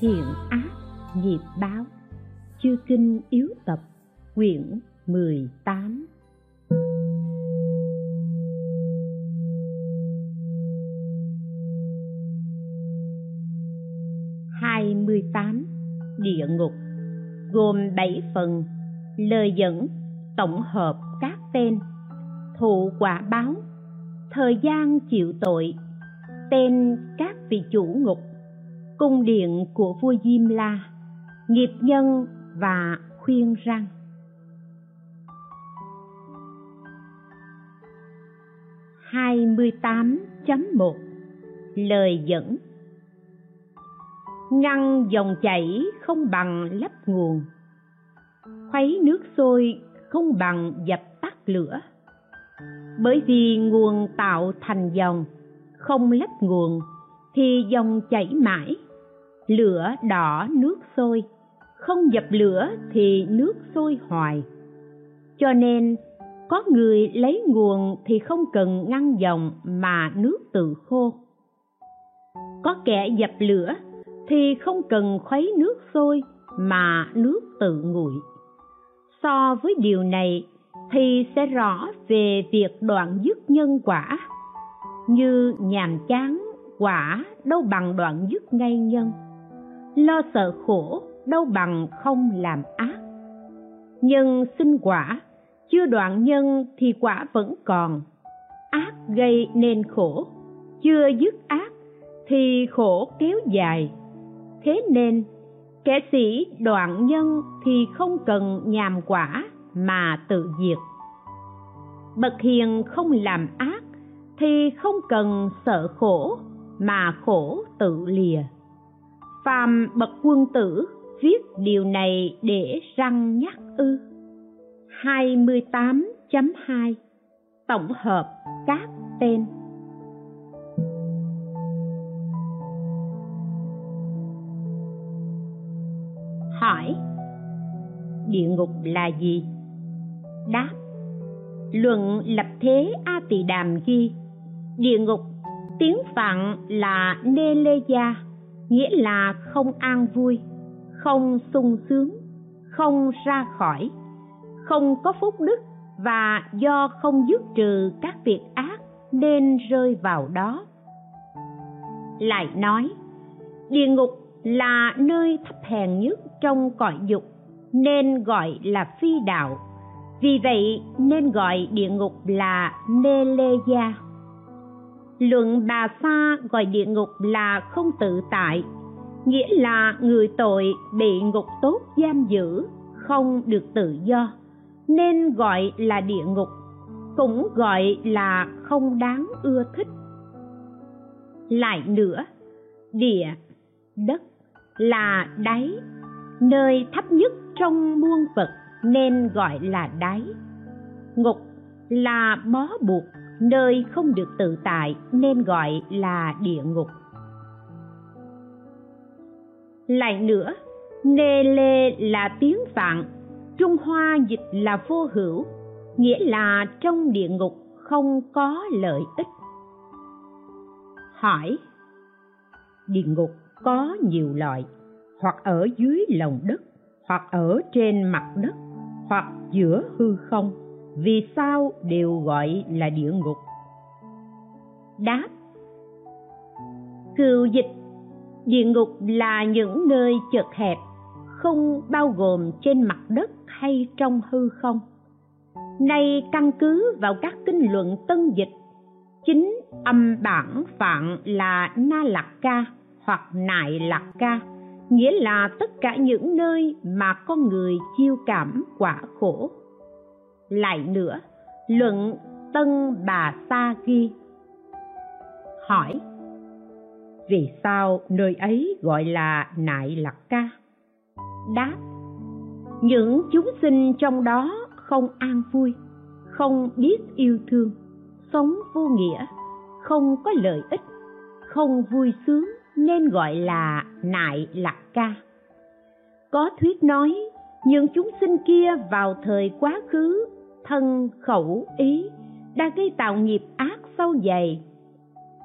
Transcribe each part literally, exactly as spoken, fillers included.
Thiện ác nghiệp báo. Chư kinh yếu tập quyển mười tám. hai mươi tám. Địa ngục gồm bảy phần. Lời dẫn tổng hợp các tên. Thụ quả báo, thời gian chịu tội, tên các vị chủ ngục, cung điện của vua Diêm La, nghiệp nhân và khuyên răn. hai mươi tám chấm một Lời dẫn. Ngăn dòng chảy không bằng lấp nguồn, khuấy nước sôi không bằng dập tắt lửa. Bởi vì nguồn tạo thành dòng, không lấp nguồn thì dòng chảy mãi. Lửa đỏ nước sôi, không dập lửa thì nước sôi hoài. Cho nên có người lấy nguồn thì không cần ngăn dòng mà nước tự khô. Có kẻ dập lửa thì không cần khuấy nước sôi mà nước tự nguội. So với điều này thì sẽ rõ về việc đoạn dứt nhân quả. Như nhàm chán quả đâu bằng đoạn dứt ngay nhân, lo sợ khổ đâu bằng không làm ác. Nhân sinh quả, chưa đoạn nhân thì quả vẫn còn. Ác gây nên khổ, chưa dứt ác thì khổ kéo dài. Thế nên kẻ sĩ đoạn nhân thì không cần nhàm quả mà tự diệt. Bậc hiền không làm ác thì không cần sợ khổ mà khổ tự lìa. Phàm bậc quân tử viết điều này để răn nhắc ư. hai mươi tám chấm hai Tổng hợp các tên. Hỏi: địa ngục là gì? Đáp: luận lập thế A Tỳ Đàm ghi, địa ngục tiếng Phạn là Nê Lê Gia, nghĩa là không an vui, không sung sướng, không ra khỏi, không có phúc đức và do không dứt trừ các việc ác nên rơi vào đó. Lại nói, địa ngục là nơi thấp hèn nhất trong cõi dục nên gọi là phi đạo, vì vậy nên gọi địa ngục là Nê Lê Gia. Luận Bà Sa gọi địa ngục là không tự tại, nghĩa là người tội bị ngục tốt giam giữ, không được tự do, nên gọi là địa ngục, cũng gọi là không đáng ưa thích. Lại nữa, địa, đất là đáy, nơi thấp nhất trong muôn vật nên gọi là đáy. Ngục là bó buộc, nơi không được tự tại nên gọi là địa ngục. Lại nữa, Nê Lê là tiếng Phạn, Trung Hoa dịch là vô hữu, nghĩa là trong địa ngục không có lợi ích. Hỏi: địa ngục có nhiều loại, hoặc ở dưới lòng đất, hoặc ở trên mặt đất, hoặc giữa hư không, vì sao đều gọi là địa ngục? Đáp: cựu dịch, địa ngục là những nơi chật hẹp, không bao gồm trên mặt đất hay trong hư không. Nay căn cứ vào các kinh luận tân dịch, chính âm bản Phạn là Na Lạc Ca hoặc Nại Lạc Ca, nghĩa là tất cả những nơi mà con người chiêu cảm quả khổ. Lại nữa, luận Tân Bà Sa ghi. Hỏi: vì sao nơi ấy gọi là Nại Lạc Ca? Đáp: những chúng sinh trong đó không an vui, không biết yêu thương, sống vô nghĩa, không có lợi ích, không vui sướng nên gọi là Nại Lạc Ca. Có thuyết nói những chúng sinh kia vào thời quá khứ, thân khẩu ý đã gây tạo nghiệp ác sâu dày,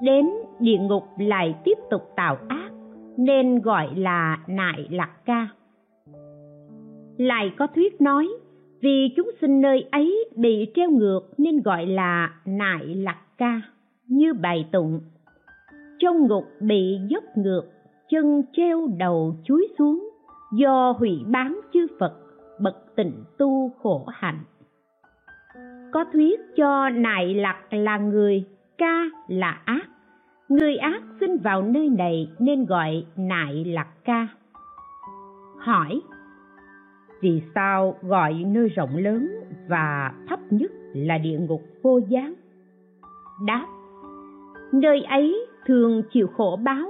đến địa ngục lại tiếp tục tạo ác, nên gọi là nại lạc ca. Lại có thuyết nói vì chúng sinh nơi ấy bị treo ngược nên gọi là nại lạc ca, như bài tụng: trong ngục bị dốc ngược, chân treo đầu chúi xuống, do hủy báng chư Phật, bậc tịnh tu khổ hạnh. Có thuyết cho nại lạc là người, ca là ác, người ác sinh vào nơi này nên gọi nại lạc ca. Hỏi: vì sao gọi nơi rộng lớn và thấp nhất là địa ngục vô gián? Đáp: nơi ấy thường chịu khổ báo,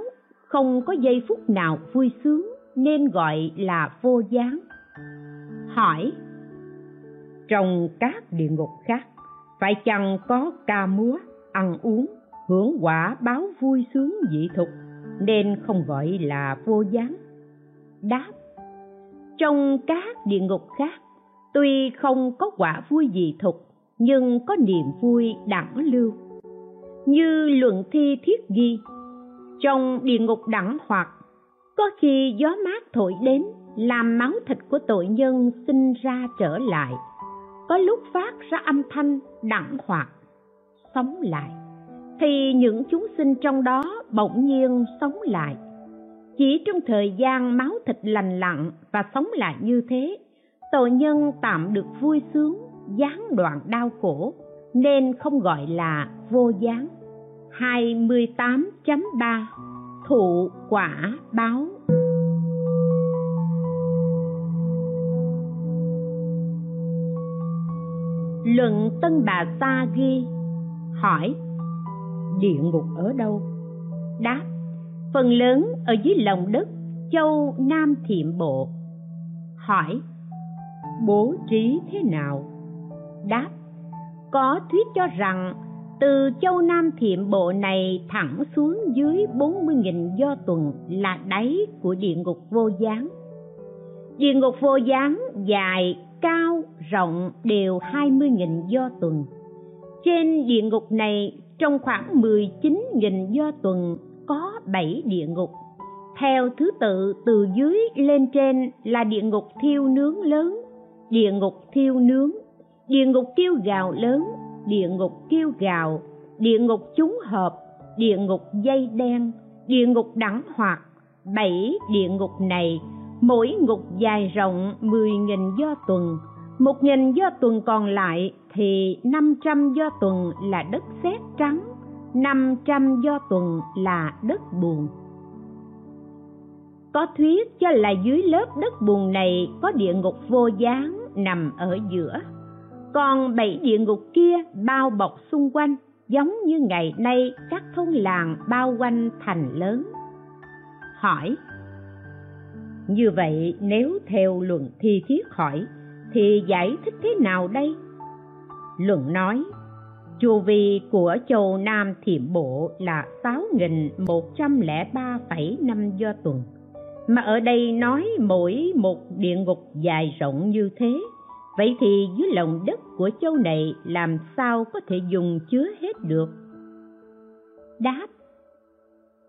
không có giây phút nào vui sướng nên gọi là vô gián. Hỏi: trong các địa ngục khác phải chăng có ca múa, ăn uống, hưởng quả báo vui sướng dị thục nên không gọi là vô gián? Đáp: trong các địa ngục khác tuy không có quả vui dị thục nhưng có niềm vui đẳng lưu, như luận thi thiết ghi: trong địa ngục đẳng hoạt, có khi gió mát thổi đến làm máu thịt của tội nhân sinh ra trở lại, có lúc phát ra âm thanh đẳng hoạt, sống lại, thì những chúng sinh trong đó bỗng nhiên sống lại. Chỉ trong thời gian máu thịt lành lặn và sống lại như thế, tội nhân tạm được vui sướng, gián đoạn đau khổ nên không gọi là vô gián. hai mươi tám chấm ba Thụ quả báo. Luận Tân Bà Sa ghi: hỏi: địa ngục ở đâu? Đáp: phần lớn ở dưới lòng đất châu Nam Thiệm Bộ. Hỏi: bố trí thế nào? Đáp: có thuyết cho rằng từ châu Nam Thiệm Bộ này thẳng xuống dưới bốn mươi nghìn do tuần là đáy của địa ngục vô gián. Địa ngục vô gián dài, cao, rộng đều hai mươi nghìn do tuần. Trên địa ngục này trong khoảng mười chín nghìn do tuần có bảy địa ngục, theo thứ tự từ dưới lên trên là địa ngục thiêu nướng lớn, địa ngục thiêu nướng, địa ngục kêu gào lớn, địa ngục kêu gào, địa ngục chúng hợp, địa ngục dây đen, địa ngục đẳng hoạt. Bảy địa ngục này mỗi ngục dài rộng mười nghìn do tuần, một nghìn do tuần còn lại thì năm trăm do tuần là đất sét trắng, năm trăm do tuần là đất bùn. Có thuyết cho là dưới lớp đất bùn này có địa ngục vô gián nằm ở giữa, còn bảy địa ngục kia bao bọc xung quanh, giống như ngày nay các thôn làng bao quanh thành lớn. Hỏi: như vậy nếu theo luận thi thiết hỏi thì giải thích thế nào đây? Luận nói: chu vi của châu Nam Thiểm Bộ là sáu nghìn một trăm lẻ ba phẩy năm do tuần, mà ở đây nói mỗi một địa ngục dài rộng như thế, vậy thì dưới lòng đất của châu này làm sao có thể dùng chứa hết được? Đáp: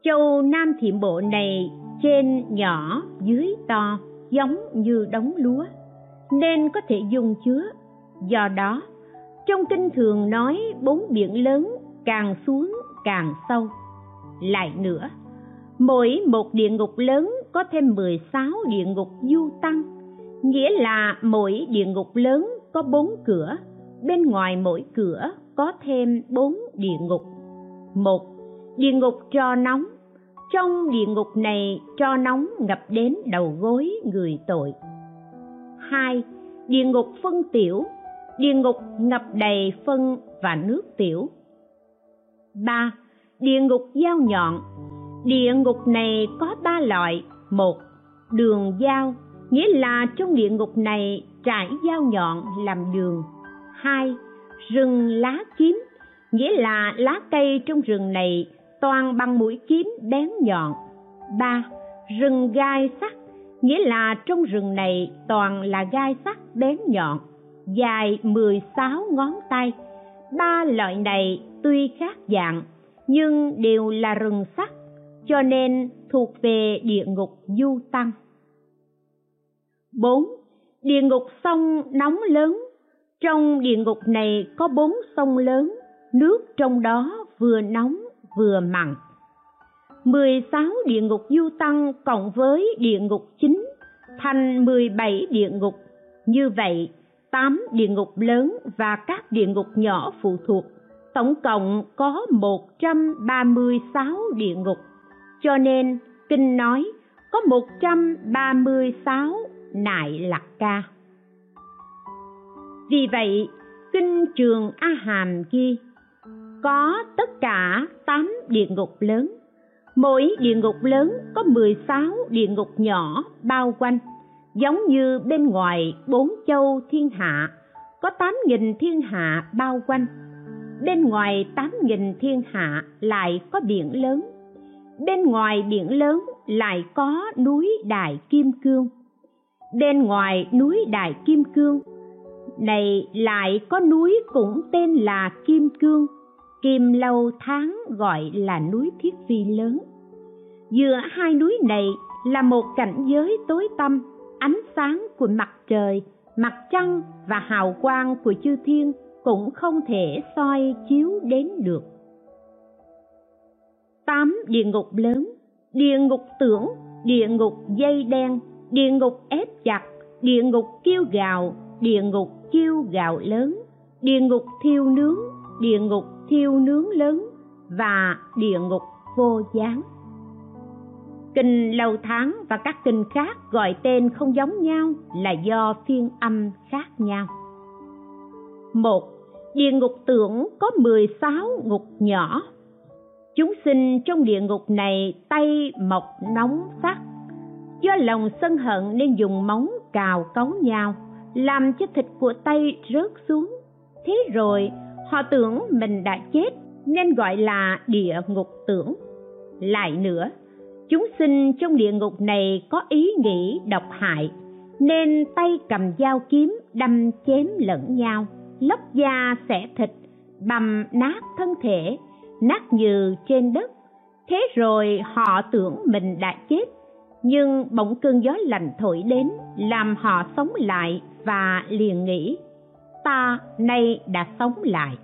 châu Nam Thiểm Bộ này trên nhỏ dưới to, giống như đống lúa nên có thể dùng chứa. Do đó trong kinh thường nói bốn biển lớn càng xuống càng sâu. Lại nữa, mỗi một địa ngục lớn có thêm mười sáu địa ngục du tăng, nghĩa là mỗi địa ngục lớn có bốn cửa, bên ngoài mỗi cửa có thêm bốn địa ngục. Một, địa ngục tro nóng. Trong địa ngục này tro nóng ngập đến đầu gối người tội. Hai, địa ngục phân tiểu. Địa ngục ngập đầy phân và nước tiểu. Ba, địa ngục dao nhọn. Địa ngục này có ba loại. Một, đường dao, nghĩa là trong địa ngục này trải dao nhọn làm đường. Hai, rừng lá kiếm, nghĩa là lá cây trong rừng này toàn bằng mũi kiếm bén nhọn. Ba, rừng gai sắt, nghĩa là trong rừng này toàn là gai sắt bén nhọn, dài mười sáu ngón tay. Ba loại này tuy khác dạng nhưng đều là rừng sắt, cho nên thuộc về địa ngục du tăng. Bốn. Địa ngục sông nóng lớn. Trong địa ngục này có bốn sông lớn, nước trong đó vừa nóng vừa mặn. mười sáu địa ngục du tăng cộng với địa ngục chính thành mười bảy địa ngục. Như vậy, tám địa ngục lớn và các địa ngục nhỏ phụ thuộc, tổng cộng có một trăm ba mươi sáu địa ngục. Cho nên, Kinh nói có một trăm ba mươi sáu nại lạc ca. Vì vậy, Kinh Trường A Hàm ghi có tất cả tám địa ngục lớn. Mỗi địa ngục lớn có mười sáu địa ngục nhỏ bao quanh, giống như bên ngoài bốn châu thiên hạ có tám nghìn thiên hạ bao quanh. Bên ngoài tám nghìn thiên hạ lại có biển lớn. Bên ngoài biển lớn lại có núi Đại Kim Cương. Bên ngoài núi Đại Kim Cương này lại có núi cũng tên là Kim Cương. Kim Lâu Tháng gọi là núi Thiết Vi lớn. Giữa hai núi này là một cảnh giới tối tăm, ánh sáng của mặt trời, mặt trăng và hào quang của chư thiên cũng không thể soi chiếu đến được. Tám địa ngục lớn: địa ngục tưởng, địa ngục dây đen, địa ngục ép chặt, địa ngục kêu gào, địa ngục kêu gào lớn, địa ngục thiêu nướng, địa ngục thiêu nướng lớn và địa ngục vô gián. Kinh Lâu Tháng và các kinh khác gọi tên không giống nhau là do phiên âm khác nhau. Một. Địa ngục tưởng có mười sáu ngục nhỏ. Chúng sinh trong địa ngục này tay mọc nóng sắc, do lòng sân hận nên dùng móng cào cấu nhau, làm cho thịt của tay rớt xuống. Thế rồi họ tưởng mình đã chết nên gọi là địa ngục tưởng. Lại nữa, chúng sinh trong địa ngục này có ý nghĩ độc hại nên tay cầm dao kiếm đâm chém lẫn nhau, lóc da xẻ thịt, bầm nát thân thể, nát nhừ trên đất. Thế rồi họ tưởng mình đã chết, nhưng bỗng cơn gió lạnh thổi đến làm họ sống lại và liền nghĩ ta nay đã sống lại.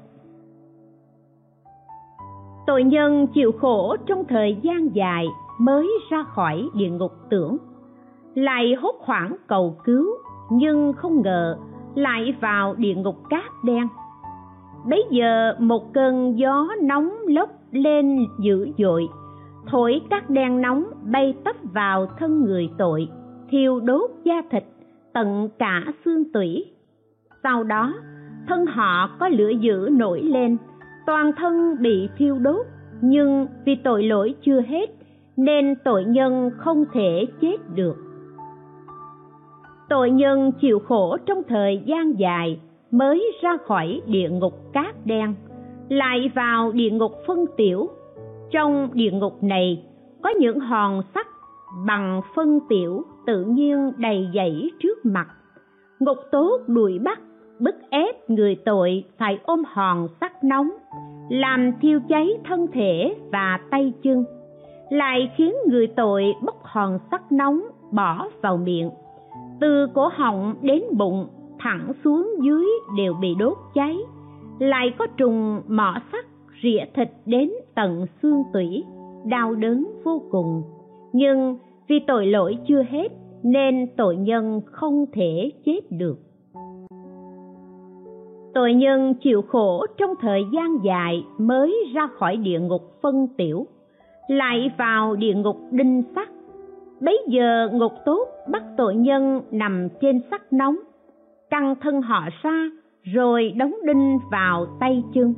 Tội nhân chịu khổ trong thời gian dài mới ra khỏi địa ngục tưởng, lại hốt hoảng cầu cứu, nhưng không ngờ lại vào địa ngục cát đen. Bấy giờ một cơn gió nóng lốc lên dữ dội, thổi cát đen nóng bay tấp vào thân người tội, thiêu đốt da thịt, tận cả xương tủy. Sau đó, thân họ có lửa dữ nổi lên, toàn thân bị thiêu đốt, nhưng vì tội lỗi chưa hết nên tội nhân không thể chết được. Tội nhân chịu khổ trong thời gian dài mới ra khỏi địa ngục cát đen, lại vào địa ngục phân tiểu. Trong địa ngục này có những hòn sắt bằng phân tiểu tự nhiên đầy dẫy trước mặt. Ngục tốt đuổi bắt, bức ép người tội phải ôm hòn sắt nóng, làm thiêu cháy thân thể và tay chân, lại khiến người tội bốc hòn sắt nóng bỏ vào miệng, từ cổ họng đến bụng thẳng xuống dưới đều bị đốt cháy. Lại có trùng mỏ sắt rỉa thịt đến tận xương tủy, đau đớn vô cùng, nhưng vì tội lỗi chưa hết nên tội nhân không thể chết được. Tội nhân chịu khổ trong thời gian dài mới ra khỏi địa ngục phân tiểu, lại vào địa ngục đinh sắt. Bấy giờ ngục tốt bắt tội nhân nằm trên sắt nóng, căng thân họ ra rồi đóng đinh vào tay chân,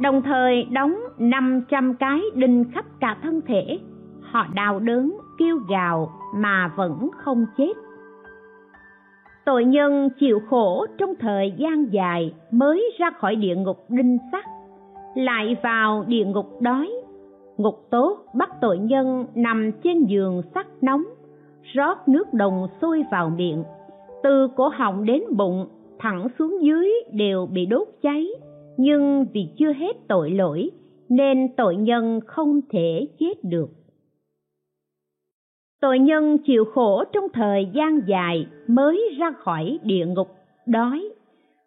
đồng thời đóng năm trăm cái đinh khắp cả thân thể. Họ đau đớn kêu gào mà vẫn không chết. Tội nhân chịu khổ trong thời gian dài mới ra khỏi địa ngục đinh sắt, lại vào địa ngục đói. Ngục tốt bắt tội nhân nằm trên giường sắt nóng, rót nước đồng sôi vào miệng, từ cổ họng đến bụng thẳng xuống dưới đều bị đốt cháy, nhưng vì chưa hết tội lỗi nên tội nhân không thể chết được. Tội nhân chịu khổ trong thời gian dài mới ra khỏi địa ngục đói,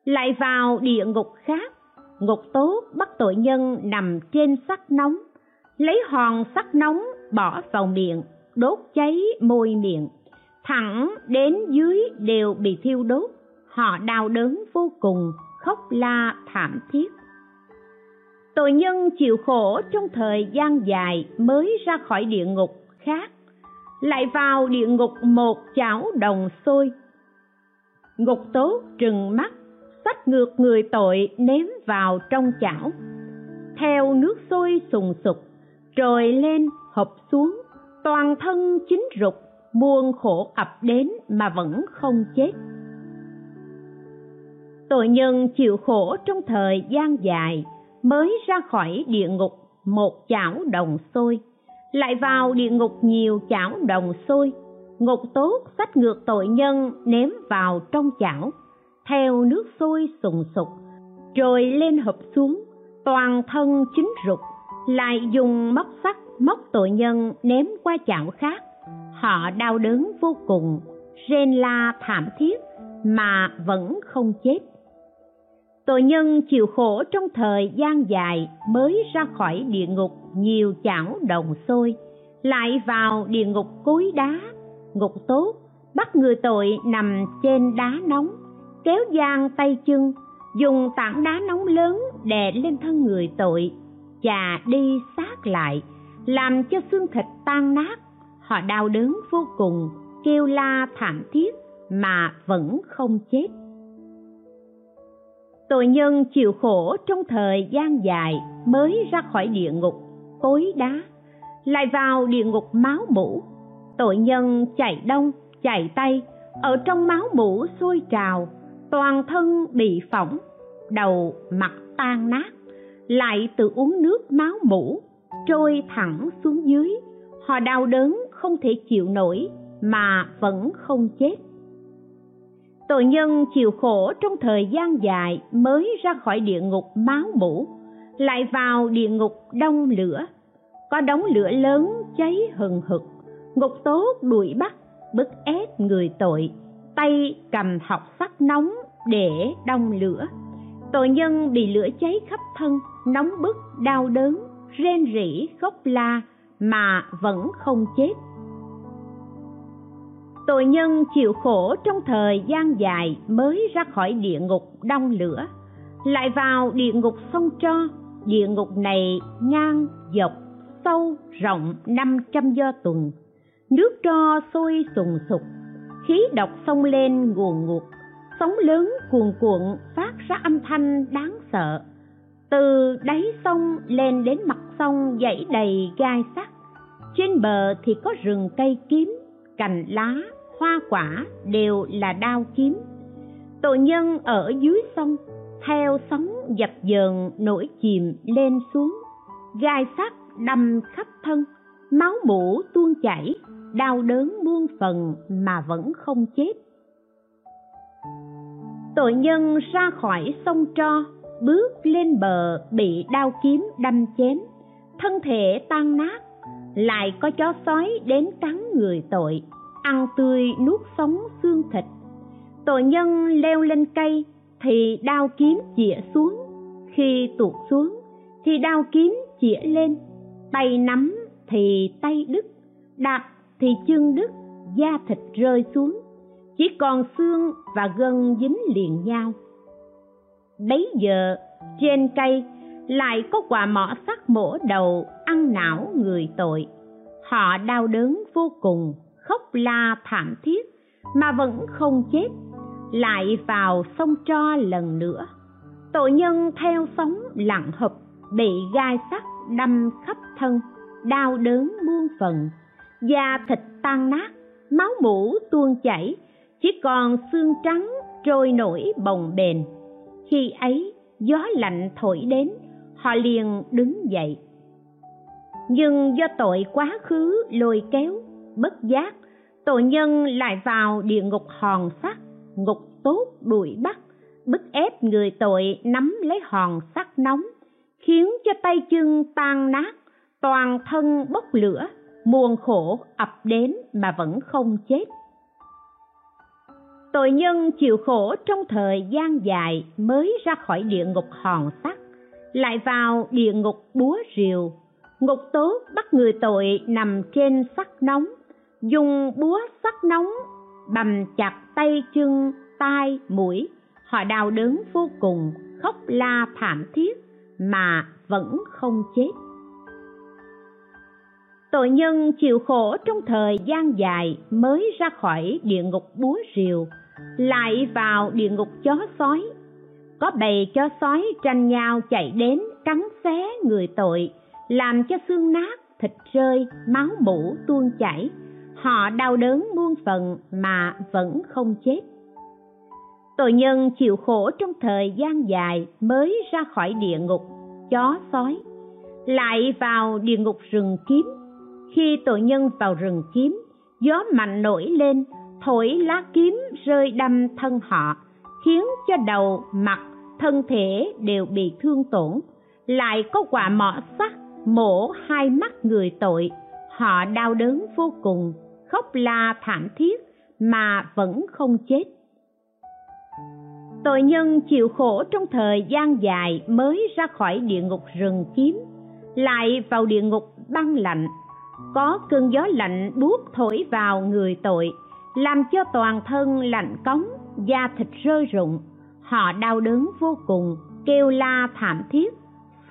lại vào địa ngục khác. Ngục tốt bắt tội nhân nằm trên sắt nóng, lấy hòn sắt nóng bỏ vào miệng, đốt cháy môi miệng, thẳng đến dưới đều bị thiêu đốt. Họ đau đớn vô cùng, khóc la thảm thiết. Tội nhân chịu khổ trong thời gian dài mới ra khỏi địa ngục khác, lại vào địa ngục một chảo đồng sôi. Ngục tốt trừng mắt, xách ngược người tội ném vào trong chảo, theo nước sôi sùng sục, trồi lên hộp xuống, toàn thân chín rục, muôn khổ ập đến mà vẫn không chết. Tội nhân chịu khổ trong thời gian dài mới ra khỏi địa ngục một chảo đồng sôi, lại vào địa ngục nhiều chảo đồng sôi. Ngục tốt xách ngược tội nhân ném vào trong chảo, theo nước sôi sùng sục, rồi lên hụp xuống, toàn thân chín rục, lại dùng móc sắt móc tội nhân ném qua chảo khác. Họ đau đớn vô cùng, rên la thảm thiết mà vẫn không chết. Tội nhân chịu khổ trong thời gian dài mới ra khỏi địa ngục nhiều chảo đồng sôi, lại vào địa ngục cối đá. Ngục tốt bắt người tội nằm trên đá nóng, kéo giang tay chân, dùng tảng đá nóng lớn đè lên thân người tội, chà đi sát lại, làm cho xương thịt tan nát. Họ đau đớn vô cùng, kêu la thảm thiết mà vẫn không chết. Tội nhân chịu khổ trong thời gian dài mới ra khỏi địa ngục cối đá, lại vào địa ngục máu mủ. Tội nhân chạy đông chạy tây, ở trong máu mủ sôi trào, toàn thân bị phỏng, đầu mặt tan nát, lại tự uống nước máu mủ, trôi thẳng xuống dưới. Họ đau đớn không thể chịu nổi mà vẫn không chết. Tội nhân chịu khổ trong thời gian dài mới ra khỏi địa ngục máu mủ, lại vào địa ngục đông lửa. Có đống lửa lớn cháy hừng hực, ngục tốt đuổi bắt, bức ép người tội, tay cầm hộc sắt nóng để đông lửa. Tội nhân bị lửa cháy khắp thân, nóng bức, đau đớn, rên rỉ, khóc la mà vẫn không chết. Tội nhân chịu khổ trong thời gian dài mới ra khỏi địa ngục đông lửa, lại vào địa ngục sông Tro. Địa ngục này ngang, dọc, sâu, rộng năm trăm do tuần. Nước Tro sôi sùng sục, khí độc xông lên nguồn ngụt, sóng lớn cuồn cuộn phát ra âm thanh đáng sợ. Từ đáy sông lên đến mặt sông dãy đầy gai sắt, trên bờ thì có rừng cây kiếm, cành lá, hoa quả đều là đao kiếm. Tội nhân ở dưới sông, theo sóng dập dờn nổi chìm lên xuống, gai sắt đâm khắp thân, máu mủ tuôn chảy, đau đớn muôn phần mà vẫn không chết. Tội nhân ra khỏi sông Tro, bước lên bờ bị đao kiếm đâm chém, thân thể tan nát. Lại có chó sói đến cắn người tội, ăn tươi nuốt sống xương thịt. Tội nhân leo lên cây thì đao kiếm chĩa xuống, khi tuột xuống thì đao kiếm chĩa lên. Tay nắm thì tay đứt, đạp thì chân đứt, da thịt rơi xuống, chỉ còn xương và gân dính liền nhau. Bấy giờ trên cây lại có quả mỏ sắt mổ đầu ăn não người tội. Họ đau đớn vô cùng, khóc la thảm thiết mà vẫn không chết. Lại vào sông Tro lần nữa, tội nhân theo sóng lặn hụp, bị gai sắt đâm khắp thân, đau đớn muôn phần, da thịt tan nát, máu mủ tuôn chảy, chỉ còn xương trắng trôi nổi bồng bềnh. Khi ấy gió lạnh thổi đến, họ liền đứng dậy, nhưng do tội quá khứ lôi kéo, bất giác tội nhân lại vào địa ngục hòn sắt. Ngục tốt đuổi bắt, bức ép người tội nắm lấy hòn sắt nóng, khiến cho tay chân tan nát, toàn thân bốc lửa, muôn khổ ập đến mà vẫn không chết. Tội nhân chịu khổ trong thời gian dài mới ra khỏi địa ngục hòn sắt, lại vào địa ngục búa rìu. Ngục tố bắt người tội nằm trên sắt nóng, dùng búa sắt nóng bầm chặt tay chân, tai, mũi. Họ đau đớn vô cùng, khóc la thảm thiết mà vẫn không chết. Tội nhân chịu khổ trong thời gian dài mới ra khỏi địa ngục búa rìu, lại vào địa ngục chó sói. Có bầy chó sói tranh nhau chạy đến cắn xé người tội, làm cho xương nát, thịt rơi, máu mủ tuôn chảy. Họ đau đớn muôn phần mà vẫn không chết. Tội nhân chịu khổ trong thời gian dài mới ra khỏi địa ngục chó sói, lại vào địa ngục rừng kiếm. Khi tội nhân vào rừng kiếm, gió mạnh nổi lên, thổi lá kiếm rơi đâm thân họ, khiến cho đầu, mặt, thân thể đều bị thương tổn. Lại có quả mỏ sắt mổ hai mắt người tội, họ đau đớn vô cùng, khóc la thảm thiết mà vẫn không chết. Tội nhân chịu khổ trong thời gian dài mới ra khỏi địa ngục rừng kiếm, lại vào địa ngục băng lạnh. Có cơn gió lạnh buốt thổi vào người tội, làm cho toàn thân lạnh cóng, da thịt rơi rụng. Họ đau đớn vô cùng, kêu la thảm thiết,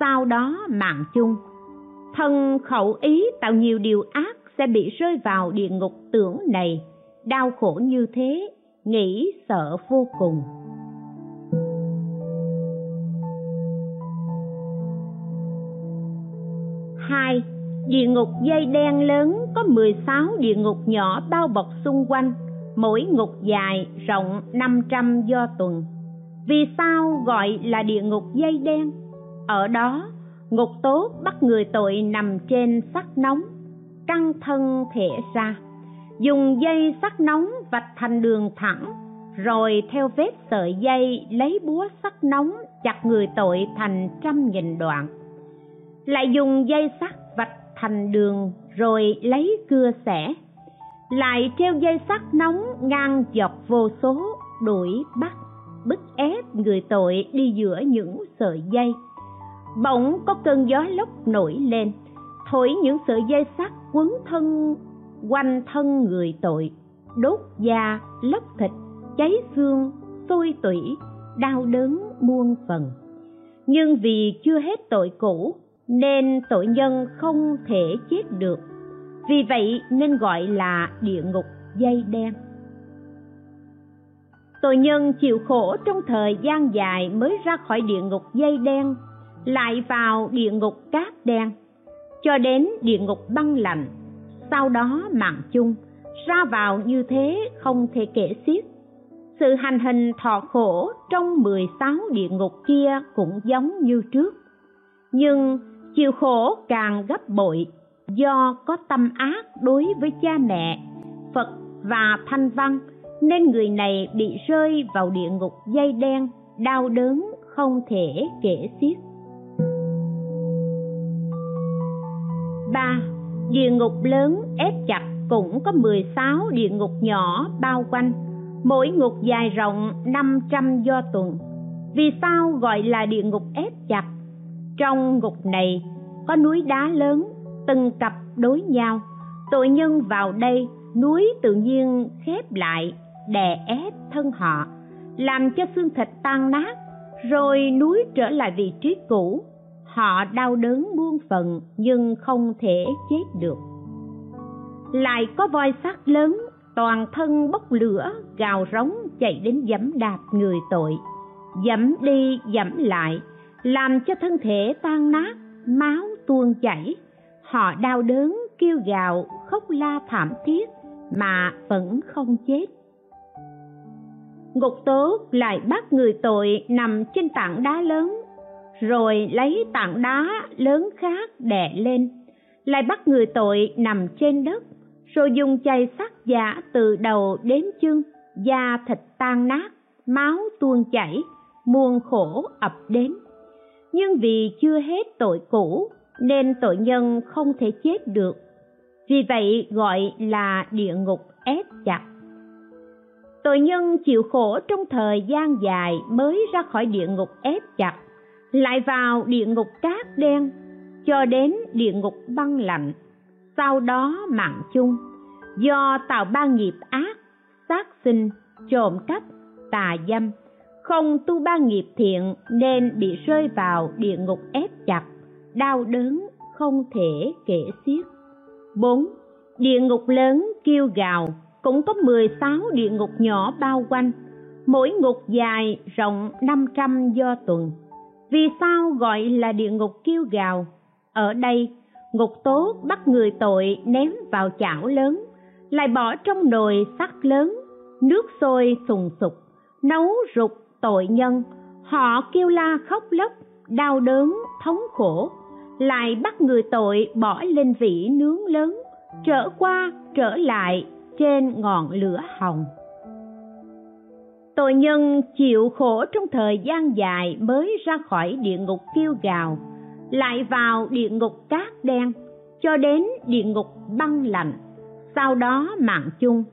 sau đó mạng chung. Thân khẩu ý tạo nhiều điều ác sẽ bị rơi vào địa ngục tưởng này, đau khổ như thế, nghĩ sợ vô cùng. Hai, địa ngục dây đen lớn có mười sáu địa ngục nhỏ bao bọc xung quanh, mỗi ngục dài rộng năm trăm do tuần. Vì sao gọi là địa ngục dây đen? Ở đó, ngục tố bắt người tội nằm trên sắt nóng, căng thân thể ra, dùng dây sắt nóng vạch thành đường thẳng, rồi theo vết sợi dây lấy búa sắt nóng chặt người tội thành trăm nghìn đoạn. Lại dùng dây sắt vạch thành đường rồi lấy cưa xẻ, lại treo dây sắt nóng ngang dọc vô số, đuổi bắt bức ép người tội đi giữa những sợi dây. Bỗng có cơn gió lốc nổi lên, thổi những sợi dây sắt quấn thân quanh thân người tội, đốt da, lóc thịt, cháy xương, sôi tủy, đau đớn muôn phần. Nhưng vì chưa hết tội cũ nên tội nhân không thể chết được, vì vậy nên gọi là địa ngục dây đen. Tội nhân chịu khổ trong thời gian dài mới ra khỏi địa ngục dây đen, lại vào địa ngục cát đen, cho đến địa ngục băng lạnh, sau đó mạng chung, ra vào như thế không thể kể xiết. Sự hành hình thọ khổ trong mười sáu địa ngục kia cũng giống như trước, nhưng chịu khổ càng gấp bội do có tâm ác đối với cha mẹ, Phật và Thanh Văn, nên người này bị rơi vào địa ngục dây đen, đau đớn không thể kể xiết. ba. Địa ngục lớn ép chặt cũng có mười sáu địa ngục nhỏ bao quanh, mỗi ngục dài rộng năm trăm do tuần. Vì sao gọi là địa ngục ép chặt? Trong ngục này có núi đá lớn, từng cặp đối nhau. Tội nhân vào đây, núi tự nhiên khép lại, đè ép thân họ, làm cho xương thịt tan nát, rồi núi trở lại vị trí cũ. Họ đau đớn muôn phần nhưng không thể chết được. Lại có voi sắt lớn, toàn thân bốc lửa, gào rống chạy đến giẫm đạp người tội, giẫm đi giẫm lại, làm cho thân thể tan nát, máu tuôn chảy. Họ đau đớn kêu gào, khóc la thảm thiết mà vẫn không chết. Ngục tố lại bắt người tội nằm trên tảng đá lớn, rồi lấy tảng đá lớn khác đè lên, lại bắt người tội nằm trên đất, rồi dùng chày sắt giả từ đầu đến chân, da thịt tan nát, máu tuôn chảy, muôn khổ ập đến. Nhưng vì chưa hết tội cũ nên tội nhân không thể chết được, vì vậy gọi là địa ngục ép chặt. Tội nhân chịu khổ trong thời gian dài mới ra khỏi địa ngục ép chặt, lại vào địa ngục cát đen, cho đến địa ngục băng lạnh, sau đó mạng chung, do tạo ba nghiệp ác, sát sinh, trộm cắp, tà dâm, không tu ba nghiệp thiện nên bị rơi vào địa ngục ép chặt, đau đớn không thể kể xiết. bốn. Địa ngục lớn kêu gào, cũng có mười sáu địa ngục nhỏ bao quanh, mỗi ngục dài rộng năm trăm do tuần. Vì sao gọi là địa ngục kêu gào? Ở đây, ngục tốt bắt người tội ném vào chảo lớn, lại bỏ trong nồi sắt lớn, nước sôi sùng sục, nấu rục tội nhân, họ kêu la khóc lóc, đau đớn, thống khổ, lại bắt người tội bỏ lên vỉ nướng lớn, trở qua trở lại trên ngọn lửa hồng. Tội nhân chịu khổ trong thời gian dài mới ra khỏi địa ngục kêu gào, lại vào địa ngục cát đen, cho đến địa ngục băng lạnh, sau đó mạng chung,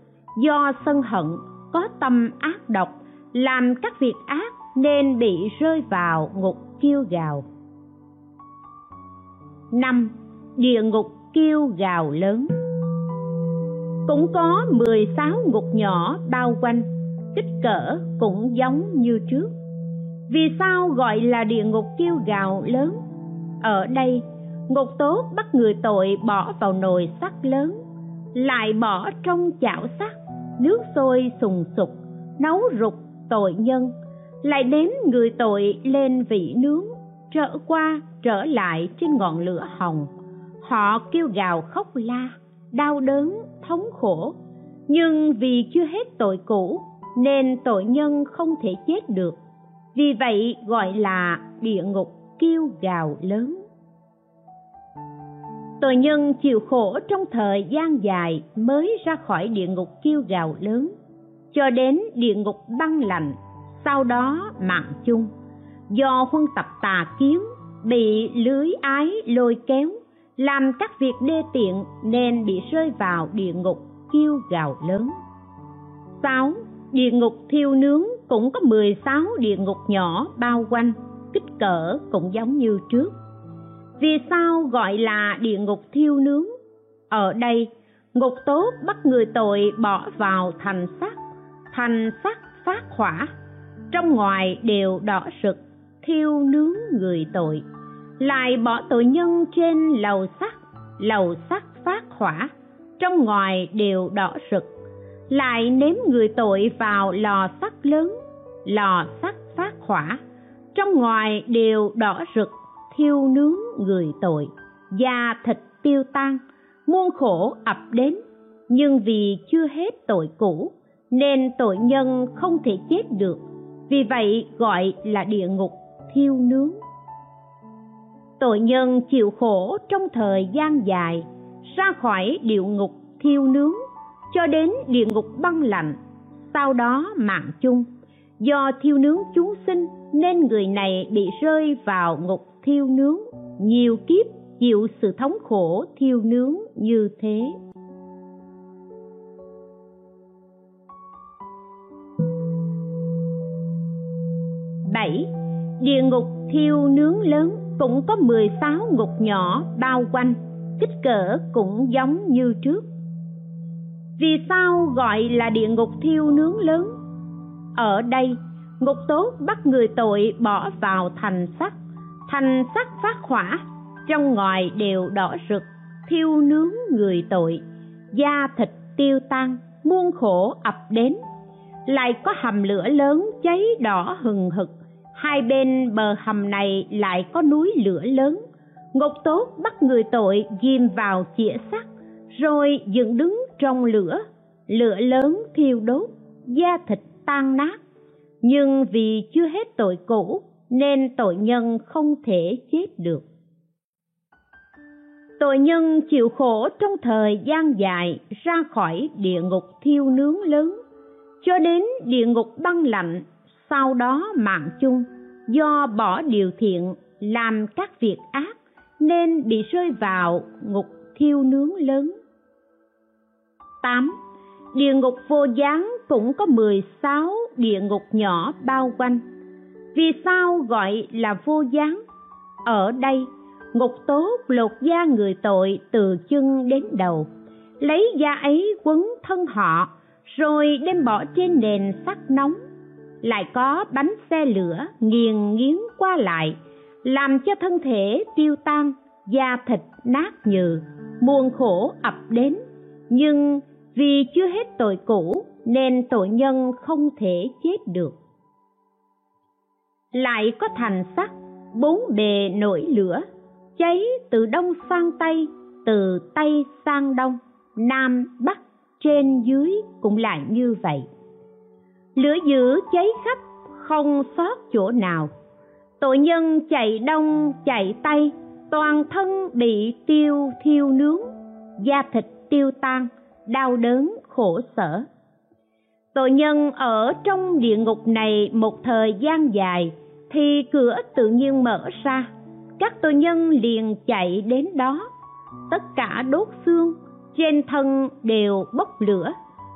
do sân hận, có tâm ác độc, làm các việc ác nên bị rơi vào ngục kêu gào. năm. Địa ngục kêu gào lớn. Cũng có mười sáu ngục nhỏ bao quanh, kích cỡ cũng giống như trước. Vì sao gọi là địa ngục kêu gào lớn? Ở đây, ngục tốt bắt người tội bỏ vào nồi sắt lớn, lại bỏ trong chảo sắt, nước sôi sùng sục, nấu rục tội nhân, lại đếm người tội lên vỉ nướng, trở qua trở lại trên ngọn lửa hồng, họ kêu gào khóc la, đau đớn, thống khổ, nhưng vì chưa hết tội cũ nên tội nhân không thể chết được, vì vậy gọi là địa ngục kêu gào lớn. Tội nhân chịu khổ trong thời gian dài mới ra khỏi địa ngục kêu gào lớn, cho đến địa ngục băng lạnh, sau đó mạng chung, do huân tập tà kiến, bị lưới ái lôi kéo, làm các việc đê tiện nên bị rơi vào địa ngục kêu gào lớn. sáu. Địa ngục thiêu nướng, cũng có mười sáu địa ngục nhỏ bao quanh, kích cỡ cũng giống như trước. Vì sao gọi là địa ngục thiêu nướng? Ở đây, ngục tốt bắt người tội bỏ vào thành sắt, thành sắt phát hỏa, trong ngoài đều đỏ rực, thiêu nướng người tội, lại bỏ tội nhân trên lầu sắt, lầu sắt phát hỏa, trong ngoài đều đỏ rực, lại ném người tội vào lò sắt lớn, lò sắt phát hỏa, trong ngoài đều đỏ rực, thiêu nướng người tội, da thịt tiêu tan, muôn khổ ập đến, nhưng vì chưa hết tội cũ nên tội nhân không thể chết được, vì vậy gọi là địa ngục thiêu nướng. Tội nhân chịu khổ trong thời gian dài, ra khỏi địa ngục thiêu nướng, cho đến địa ngục băng lạnh, sau đó mạng chung, do thiêu nướng chúng sinh nên người này bị rơi vào ngục thiêu nướng, nhiều kiếp chịu sự thống khổ thiêu nướng như thế. bảy. Địa ngục thiêu nướng lớn, cũng có mười sáu ngục nhỏ bao quanh, kích cỡ cũng giống như trước. Vì sao gọi là địa ngục thiêu nướng lớn? Ở đây, ngục tốt bắt người tội bỏ vào thành sắt, thành sắt phát hỏa, trong ngoài đều đỏ rực, thiêu nướng người tội, da thịt tiêu tan, muôn khổ ập đến, lại có hầm lửa lớn cháy đỏ hừng hực, hai bên bờ hầm này lại có núi lửa lớn, ngục tốt bắt người tội ghim vào chĩa sắt, rồi dựng đứng trong lửa, lửa lớn thiêu đốt, da thịt tan nát, nhưng vì chưa hết tội cũ nên tội nhân không thể chết được. Tội nhân chịu khổ trong thời gian dài, ra khỏi địa ngục thiêu nướng lớn, cho đến địa ngục băng lạnh, sau đó mạng chung, do bỏ điều thiện, làm các việc ác nên bị rơi vào ngục thiêu nướng lớn, tám. Địa ngục vô gián cũng có mười sáu địa ngục nhỏ bao quanh. Vì sao gọi là vô gián? Ở đây, ngục tốt lột da người tội từ chân đến đầu, lấy da ấy quấn thân họ, rồi đem bỏ trên nền sắt nóng. Lại có bánh xe lửa nghiền nghiến qua lại, làm cho thân thể tiêu tan, da thịt nát nhừ, muôn khổ ập đến. Nhưng vì chưa hết tội cũ nên tội nhân không thể chết được. Lại có thành sắt, bốn bề nổi lửa, cháy từ đông sang tây, từ tây sang đông, nam bắc, trên dưới cũng lại như vậy. Lửa dữ cháy khắp, không sót chỗ nào. Tội nhân chạy đông chạy tây, toàn thân bị tiêu thiêu nướng, da thịt tiêu tan, đau đớn khổ sở. Tội nhân ở trong địa ngục này một thời gian dài thì cửa tự nhiên mở ra, các tội nhân liền chạy đến đó. Tất cả đốt xương, trên thân đều bốc lửa,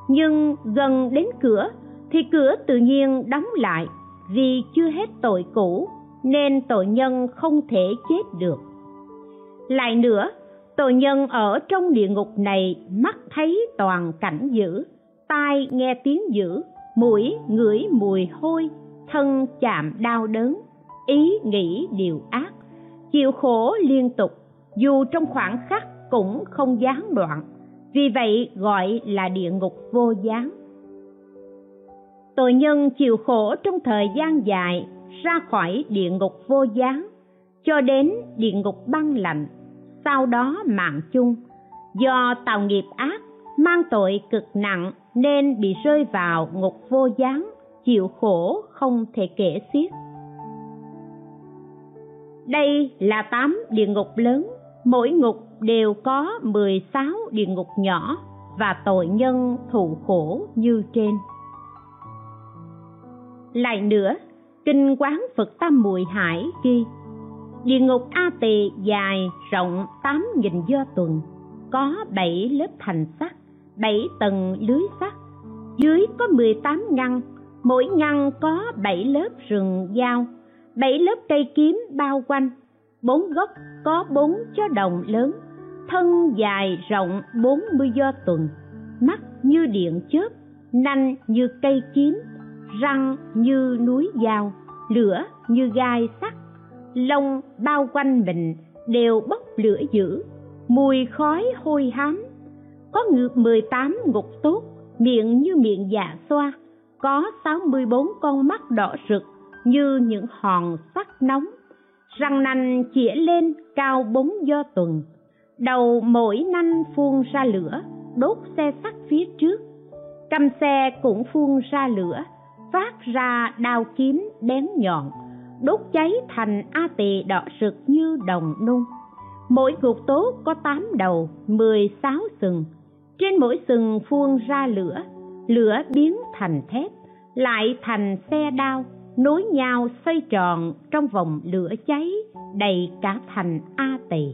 nhưng gần đến cửa thì cửa tự nhiên đóng lại. Vì chưa hết tội cũ nên tội nhân không thể chết được. Lại nữa, tội nhân ở trong địa ngục này mắt thấy toàn cảnh dữ, tai nghe tiếng dữ, mũi ngửi mùi hôi, thân chạm đau đớn, ý nghĩ điều ác, chịu khổ liên tục, dù trong khoảng khắc cũng không gián đoạn. Vì vậy gọi là địa ngục vô gián. Tội nhân chịu khổ trong thời gian dài ra khỏi địa ngục vô gián cho đến địa ngục băng lạnh, sau đó mạng chung. Do tạo nghiệp ác, mang tội cực nặng nên bị rơi vào ngục vô gián, chịu khổ không thể kể xiết. Đây là tám địa ngục lớn, mỗi ngục đều có mười sáu địa ngục nhỏ, và tội nhân thụ khổ như trên. Lại nữa, Kinh Quán Phật Tam Muội Hải ghi: địa ngục A Tỳ dài rộng tám nghìn do tuần, có bảy lớp thành sắt, bảy tầng lưới sắt, dưới có mười tám ngăn, mỗi ngăn có bảy lớp rừng dao, bảy lớp cây kiếm bao quanh, bốn góc có bốn chó đồng lớn, thân dài rộng bốn mươi do tuần, mắt như điện chớp, nanh như cây kiếm, răng như núi dao, lửa như gai sắt, lông bao quanh mình đều bốc lửa dữ, mùi khói hôi hám. Có ngược mười tám ngục tốt, miệng như miệng dạ xoa, có sáu mươi bốn con mắt đỏ rực như những hòn sắt nóng, răng nanh chĩa lên cao bốn do tuần, đầu mỗi nanh phun ra lửa, đốt xe sắt phía trước, cằm xe cũng phun ra lửa, phát ra đao kiếm bén nhọn, đốt cháy thành A Tỳ đỏ rực như đồng nung. Mỗi ngục tốt có tám đầu, mười sáu sừng, trên mỗi sừng phun ra lửa, lửa biến thành thép, lại thành xe đao, nối nhau xoay tròn trong vòng lửa cháy, đầy cả thành A Tỳ.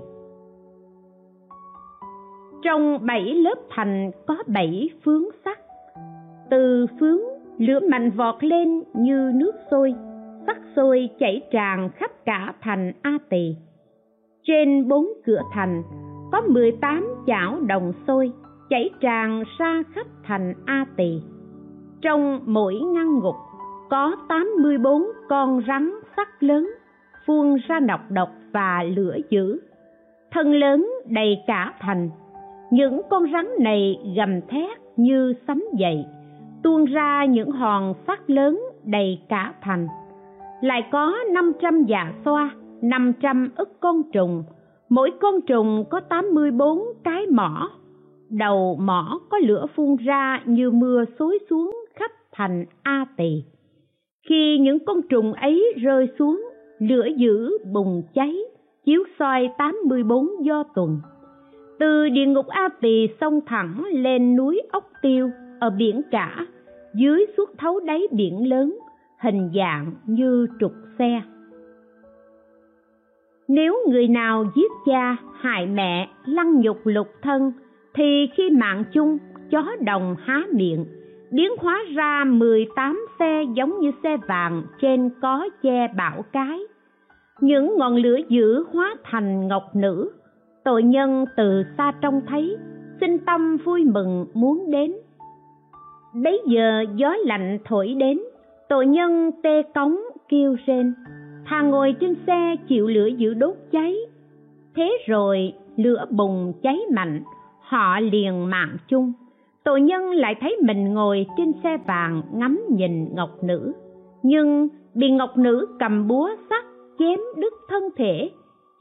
Trong bảy lớp thành có bảy phướng sắt, từ phướng lửa mạnh vọt lên như nước sôi, sắt sôi chảy tràn khắp cả thành A Tỳ. Trên bốn cửa thành có mười tám chảo đồng sôi, chảy tràn ra khắp thành A Tỳ. Trong mỗi ngăn ngục có tám mươi bốn con rắn sắt lớn, phun ra nọc độc và lửa dữ, thân lớn đầy cả thành. Những con rắn này gầm thét như sấm dậy, tuôn ra những hòn sắt lớn đầy cả thành. Lại có năm trăm dạ xoa, năm trăm ức con trùng, mỗi con trùng có tám mươi bốn cái mỏ, đầu mỏ có lửa phun ra như mưa xối xuống khắp thành A Tỳ. Khi những con trùng ấy rơi xuống, lửa dữ bùng cháy, chiếu soi tám mươi bốn do tuần. Từ địa ngục A Tỳ xông thẳng lên núi Ốc Tiêu ở biển Cả, dưới suốt thấu đáy biển lớn, hình dạng như trục xe. Nếu người nào giết cha, hại mẹ, lăng nhục lục thân, thì khi mạng chung chó đồng há miệng, biến hóa ra mười tám xe giống như xe vàng trên có che bão cái. Những ngọn lửa dữ hóa thành ngọc nữ, tội nhân từ xa trông thấy, sinh tâm vui mừng muốn đến. Bấy giờ gió lạnh thổi đến, tội nhân tê cống kêu rên, thà ngồi trên xe chịu lửa dữ đốt cháy. Thế rồi lửa bùng cháy mạnh, họ liền mạng chung. Tội nhân lại thấy mình ngồi trên xe vàng ngắm nhìn ngọc nữ, nhưng bị ngọc nữ cầm búa sắt chém đứt thân thể,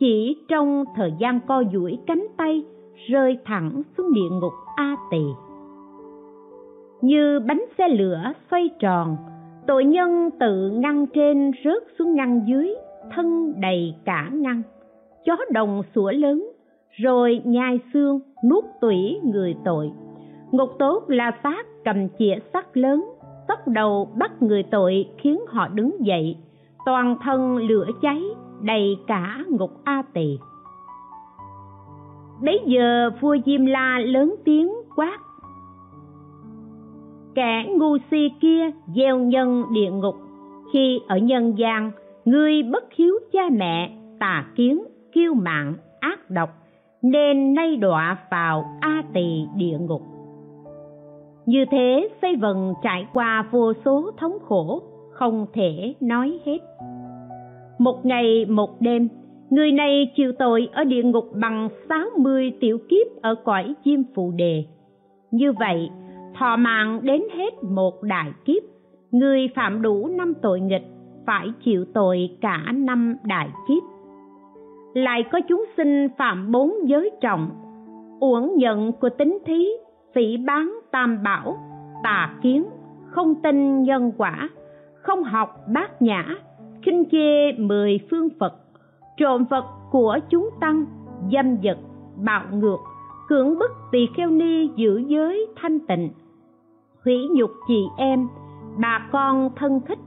chỉ trong thời gian co duỗi cánh tay, rơi thẳng xuống địa ngục A Tỳ. Như bánh xe lửa xoay tròn, tội nhân tự ngăn trên rớt xuống ngăn dưới, thân đầy cả ngăn. Chó đồng sủa lớn, rồi nhai xương, nuốt tủy người tội. Ngục tốt La Sát cầm chĩa sắt lớn, tốc đầu bắt người tội khiến họ đứng dậy, toàn thân lửa cháy, đầy cả ngục A Tỳ. Bấy giờ vua Diêm La lớn tiếng quát: kẻ ngu si kia gieo nhân địa ngục, khi ở nhân gian, ngươi bất hiếu cha mẹ, tà kiến, kiêu mạn, ác độc, nên nay đọa vào A Tỳ địa ngục. Như thế xây vần trải qua vô số thống khổ, không thể nói hết. Một ngày một đêm, người này chịu tội ở địa ngục bằng sáu mươi tiểu kiếp ở cõi Diêm Phù Đề. Như vậy, thọ mạng đến hết một đại kiếp, người phạm đủ năm tội nghịch phải chịu tội cả năm đại kiếp. Lại có chúng sinh phạm bốn giới trọng: uổng nhận của tính thí, phỉ báng tam bảo, tà kiến, không tin nhân quả, không học bát nhã, khinh chê mười phương Phật, trộm vật của chúng tăng, dâm dật, bạo ngược, cưỡng bức tỳ kheo ni giữ giới thanh tịnh, hủy nhục chị em, bà con thân thích,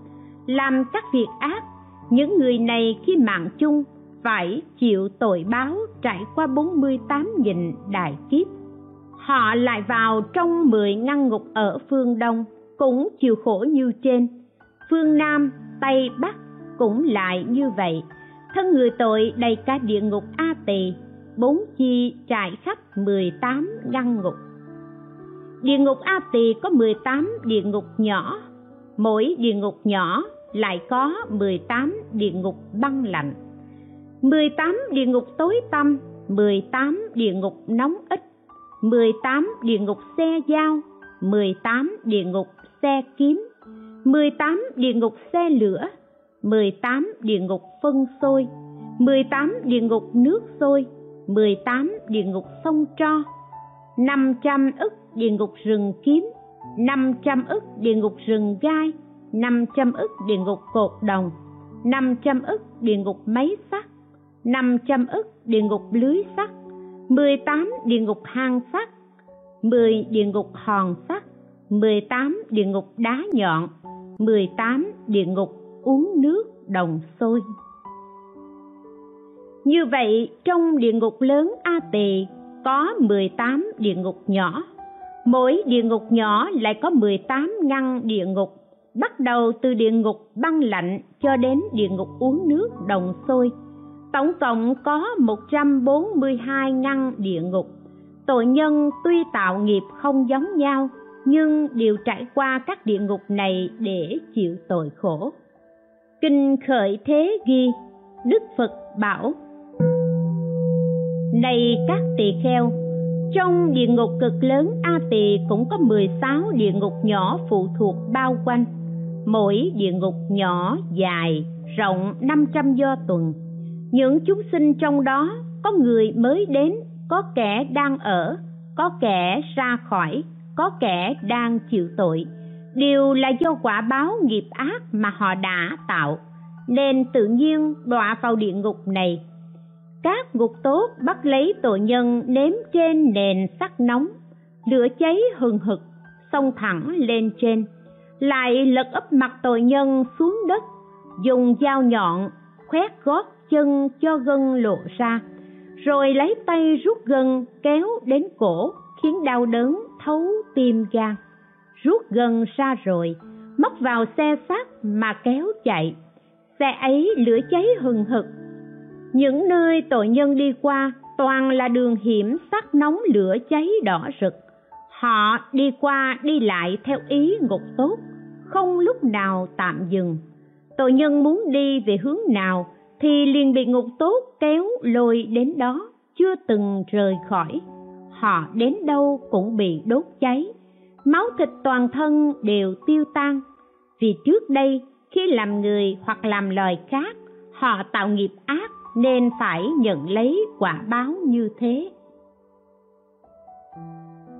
làm các việc ác. Những người này khi mạng chung phải chịu tội báo trải qua bốn mươi tám nghìn đại kiếp. Họ lại vào trong mười ngăn ngục ở phương Đông, cũng chịu khổ như trên. Phương Nam, Tây Bắc cũng lại như vậy. Thân người tội đầy cả địa ngục A Tỳ, bốn chi trải khắp mười tám ngăn ngục. Địa ngục A Tỳ có mười tám địa ngục nhỏ, mỗi địa ngục nhỏ lại có mười tám địa ngục băng lạnh, mười tám địa ngục tối tăm, mười tám địa ngục nóng ít, mười tám địa ngục xe dao, mười tám địa ngục xe kiếm, mười tám địa ngục xe lửa, mười tám địa ngục phân xôi, mười tám địa ngục nước sôi, mười tám địa ngục sông tro, năm trăm ức địa ngục rừng kiếm, năm trăm ức địa ngục rừng gai, năm trăm ức địa ngục cột đồng, năm trăm ức địa ngục máy sắt, năm trăm ức địa ngục lưới sắt, mười tám địa ngục hang sắt, mười địa ngục hòn sắt, mười tám địa ngục đá nhọn, mười tám địa ngục uống nước đồng sôi. Như vậy, trong địa ngục lớn A Tỳ có mười tám địa ngục nhỏ, mỗi địa ngục nhỏ lại có mười tám ngăn địa ngục, bắt đầu từ địa ngục băng lạnh cho đến địa ngục uống nước đồng sôi. Tổng cộng có một trăm bốn mươi hai ngăn địa ngục. Tội nhân tuy tạo nghiệp không giống nhau, nhưng đều trải qua các địa ngục này để chịu tội khổ. Kinh Khởi Thế ghi, Đức Phật bảo: này các tỳ kheo, trong địa ngục cực lớn A Tỳ cũng có mười sáu địa ngục nhỏ phụ thuộc bao quanh. Mỗi địa ngục nhỏ dài, rộng năm trăm do tuần. Những chúng sinh trong đó có người mới đến, có kẻ đang ở, có kẻ ra khỏi, có kẻ đang chịu tội, đều là do quả báo nghiệp ác mà họ đã tạo, nên tự nhiên đọa vào địa ngục này. Các ngục tốt bắt lấy tội nhân ném trên nền sắt nóng, lửa cháy hừng hực, xông thẳng lên trên, lại lật úp mặt tội nhân xuống đất, dùng dao nhọn khoét gót chân cho gân lộ ra, rồi lấy tay rút gân kéo đến cổ, khiến đau đớn thấu tim gan, rút gần ra rồi, móc vào xe sắt mà kéo chạy. Xe ấy lửa cháy hừng hực. Những nơi tội nhân đi qua toàn là đường hiểm sắt nóng lửa cháy đỏ rực. Họ đi qua đi lại theo ý ngục tốt, không lúc nào tạm dừng. Tội nhân muốn đi về hướng nào thì liền bị ngục tốt kéo lôi đến đó, chưa từng rời khỏi. Họ đến đâu cũng bị đốt cháy, máu thịt toàn thân đều tiêu tan. Vì trước đây khi làm người hoặc làm loài khác, họ tạo nghiệp ác nên phải nhận lấy quả báo như thế.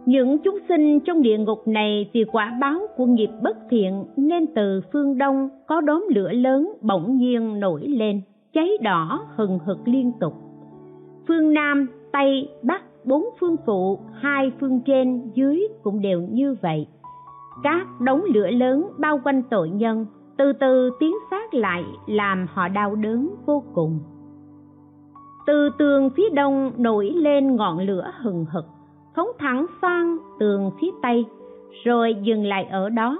Những chúng sinh trong địa ngục này vì quả báo của nghiệp bất thiện nên từ phương đông có đốm lửa lớn bỗng nhiên nổi lên, cháy đỏ hừng hực liên tục. Phương Nam, Tây, Bắc, bốn phương phụ, hai phương trên, dưới cũng đều như vậy. Các đống lửa lớn bao quanh tội nhân, từ từ tiến sát lại làm họ đau đớn vô cùng. Từ tường phía đông nổi lên ngọn lửa hừng hực, phóng thẳng sang tường phía tây, rồi dừng lại ở đó.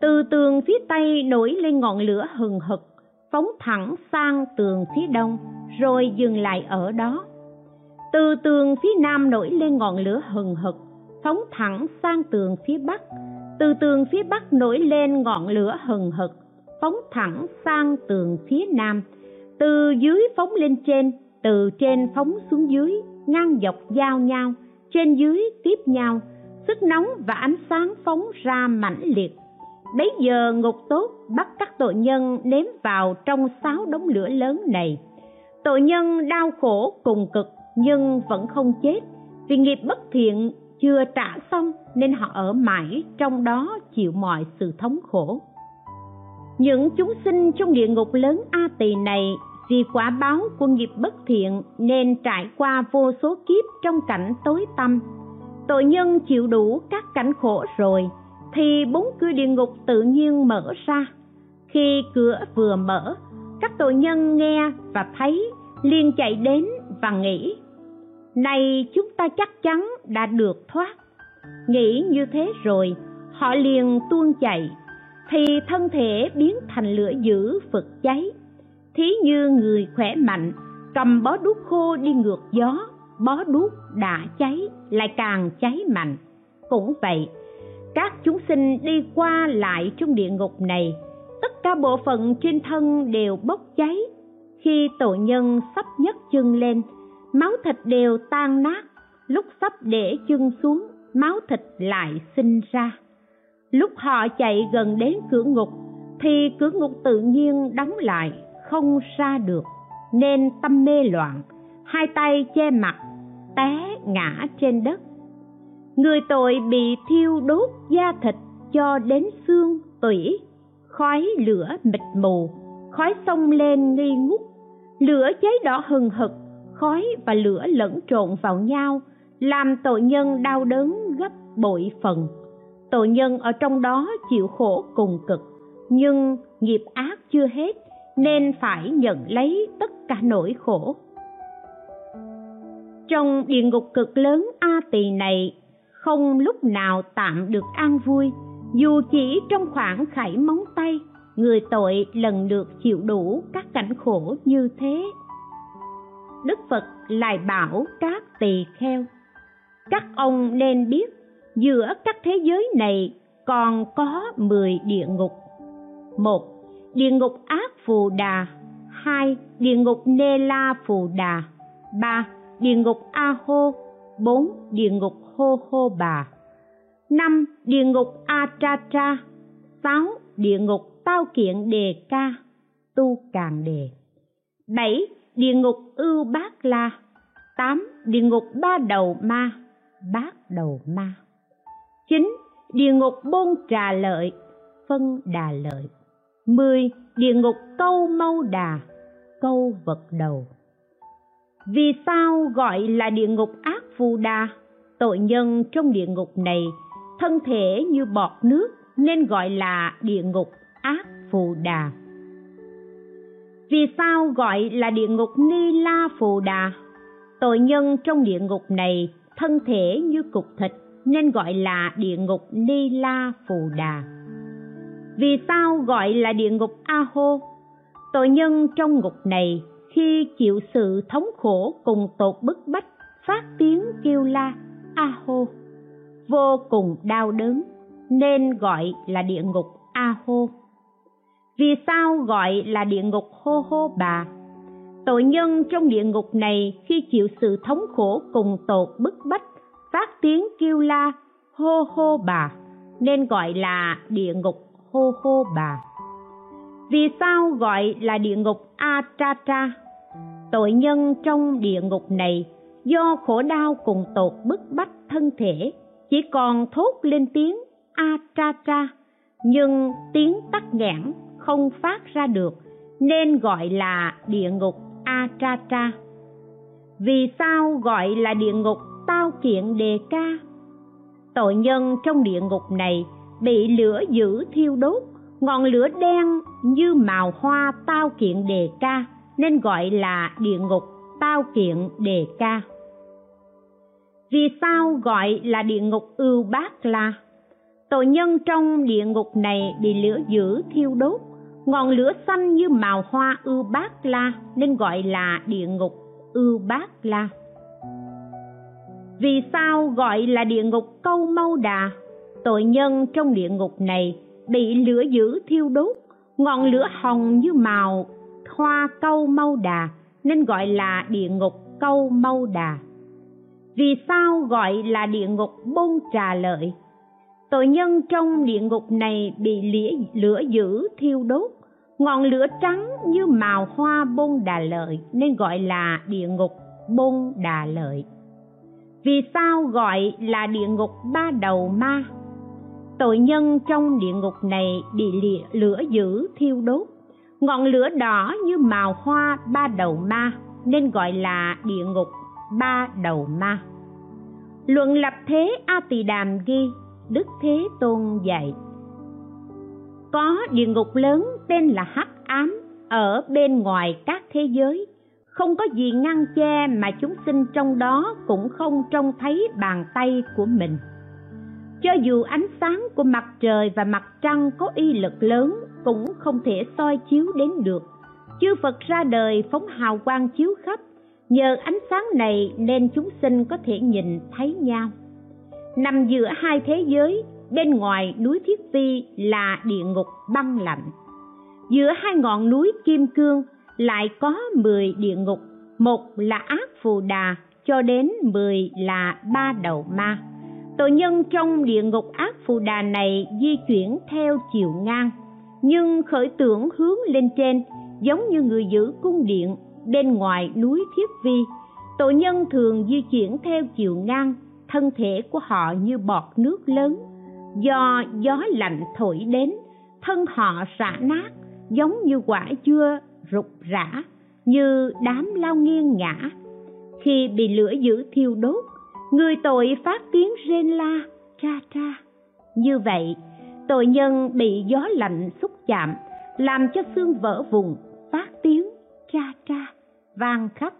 Từ tường phía tây nổi lên ngọn lửa hừng hực, phóng thẳng sang tường phía đông, rồi dừng lại ở đó. Từ tường phía nam nổi lên ngọn lửa hừng hực, phóng thẳng sang tường phía bắc. Từ tường phía bắc nổi lên ngọn lửa hừng hực, phóng thẳng sang tường phía nam. Từ dưới phóng lên trên, từ trên phóng xuống dưới, ngang dọc giao nhau, trên dưới tiếp nhau. Sức nóng và ánh sáng phóng ra mãnh liệt. Bấy giờ ngục tốt bắt các tội nhân ném vào trong sáu đống lửa lớn này. Tội nhân đau khổ cùng cực nhưng vẫn không chết, vì nghiệp bất thiện chưa trả xong nên họ ở mãi trong đó chịu mọi sự thống khổ. Những chúng sinh trong địa ngục lớn A Tỳ này vì quả báo của nghiệp bất thiện nên trải qua vô số kiếp trong cảnh tối tăm. Tội nhân chịu đủ các cảnh khổ rồi thì bốn cửa địa ngục tự nhiên mở ra. Khi cửa vừa mở, các tội nhân nghe và thấy liền chạy đến và nghĩ: này chúng ta chắc chắn đã được thoát. Nghĩ như thế rồi, họ liền tuôn chạy, thì thân thể biến thành lửa dữ phực cháy. Thí như người khỏe mạnh cầm bó đuốc khô đi ngược gió, bó đuốc đã cháy lại càng cháy mạnh. Cũng vậy, các chúng sinh đi qua lại trong địa ngục này, tất cả bộ phận trên thân đều bốc cháy. Khi tội nhân sắp nhấc chân lên, máu thịt đều tan nát. Lúc sắp để chân xuống, máu thịt lại sinh ra. Lúc họ chạy gần đến cửa ngục thì cửa ngục tự nhiên đóng lại, không ra được, nên tâm mê loạn, hai tay che mặt, té ngã trên đất. Người tội bị thiêu đốt da thịt cho đến xương tủy, khói lửa mịt mù, khói xông lên nghi ngút, lửa cháy đỏ hừng hực, khói và lửa lẫn trộn vào nhau làm tội nhân đau đớn gấp bội phần. Tội nhân ở trong đó chịu khổ cùng cực, nhưng nghiệp ác chưa hết nên phải nhận lấy tất cả nỗi khổ. Trong địa ngục cực lớn A Tỳ này không lúc nào tạm được an vui. Dù chỉ trong khoảng khảy móng tay, người tội lần lượt chịu đủ các cảnh khổ như thế. Đức Phật lại bảo các tỳ kheo: các ông nên biết, giữa các thế giới này còn có mười địa ngục. Một, địa ngục Ác Phù Đà. Hai, địa ngục Nê La Phù Đà. Ba, địa ngục A Hô. Bốn, địa ngục Hô Hô Bà. Năm, địa ngục A Tra Tra. Sáu, địa ngục Tao Kiện Đề Ca Tu Càng Đề. Bảy, địa ngục Ưu Bác La. Tám, địa ngục Ba Đầu Ma Bác Đầu Ma. Chín, địa ngục Bôn Trà Lợi Phân Đà Lợi. Mười, địa ngục Câu Mâu Đà Câu Vật Đầu. Vì sao gọi là địa ngục Ác Phù Đà? Tội nhân trong địa ngục này thân thể như bọt nước nên gọi là địa ngục Ác Phù Đà. Vì sao gọi là địa ngục Ni La Phù Đà? Tội nhân trong địa ngục này thân thể như cục thịt nên gọi là địa ngục Ni La Phù Đà. Vì sao gọi là địa ngục A Hô? Tội nhân trong ngục này khi chịu sự thống khổ cùng tột bức bách phát tiếng kêu la A Hô, vô cùng đau đớn nên gọi là địa ngục A Hô. Vì sao gọi là địa ngục Hô Hô Bà? Tội nhân trong địa ngục này khi chịu sự thống khổ cùng tột bức bách phát tiếng kêu la Hô Hô Bà nên gọi là địa ngục Hô Hô Bà. Vì sao gọi là địa ngục A Tra Tra? Tội nhân trong địa ngục này do khổ đau cùng tột bức bách thân thể chỉ còn thốt lên tiếng A Tra Tra, nhưng tiếng tắc nghẽn không phát ra được nên gọi là địa ngục A Tra Tra. Vì sao gọi là địa ngục Tao Kiện Đề Ca? Tội nhân trong địa ngục này bị lửa dữ thiêu đốt, ngọn lửa đen như màu hoa Tao Kiện Đề Ca nên gọi là địa ngục Tao Kiện Đề Ca. Vì sao gọi là địa ngục Ưu Bát La? Tội nhân trong địa ngục này bị lửa dữ thiêu đốt, ngọn lửa xanh như màu hoa Ưu Bát La nên gọi là địa ngục Ưu Bát La. Vì sao gọi là địa ngục Câu Mâu Đà? Tội nhân trong địa ngục này bị lửa dữ thiêu đốt, ngọn lửa hồng như màu hoa Câu Mâu Đà nên gọi là địa ngục Câu Mâu Đà. Vì sao gọi là địa ngục Bôn Trà Lợi? Tội nhân trong địa ngục này bị lửa dữ thiêu đốt, ngọn lửa trắng như màu hoa Bôn Đà Lợi nên gọi là địa ngục Bôn Đà Lợi. Vì sao gọi là địa ngục Ba Đầu Ma? Tội nhân trong địa ngục này bị lửa dữ thiêu đốt, ngọn lửa đỏ như màu hoa Ba Đầu Ma nên gọi là địa ngục Ba Đầu Ma. Luận Lập Thế A Tỳ Đàm ghi, Đức Thế Tôn dạy: có địa ngục lớn tên là Hắc Ám ở bên ngoài các thế giới, không có gì ngăn che mà chúng sinh trong đó cũng không trông thấy bàn tay của mình. Cho dù ánh sáng của mặt trời và mặt trăng có uy lực lớn cũng không thể soi chiếu đến được. Chư Phật ra đời phóng hào quang chiếu khắp, nhờ ánh sáng này nên chúng sinh có thể nhìn thấy nhau. Nằm giữa hai thế giới, bên ngoài núi Thiết Vi là địa ngục băng lạnh, giữa hai ngọn núi Kim Cương lại có mười địa ngục, một là Ác Phù Đà cho đến mười là Ba Đầu Ma. Tội nhân trong địa ngục Ác Phù Đà này di chuyển theo chiều ngang, nhưng khởi tưởng hướng lên trên, giống như người giữ cung điện bên ngoài núi Thiết Vi. Tội nhân thường di chuyển theo chiều ngang, thân thể của họ như bọt nước lớn, do gió lạnh thổi đến, thân họ rã nát giống như quả dưa rục rã, như đám lao nghiêng ngã. Khi bị lửa dữ thiêu đốt, người tội phát tiếng rên la tra tra. Như vậy, tội nhân bị gió lạnh xúc chạm làm cho xương vỡ vùng, phát tiếng tra tra vang khắp.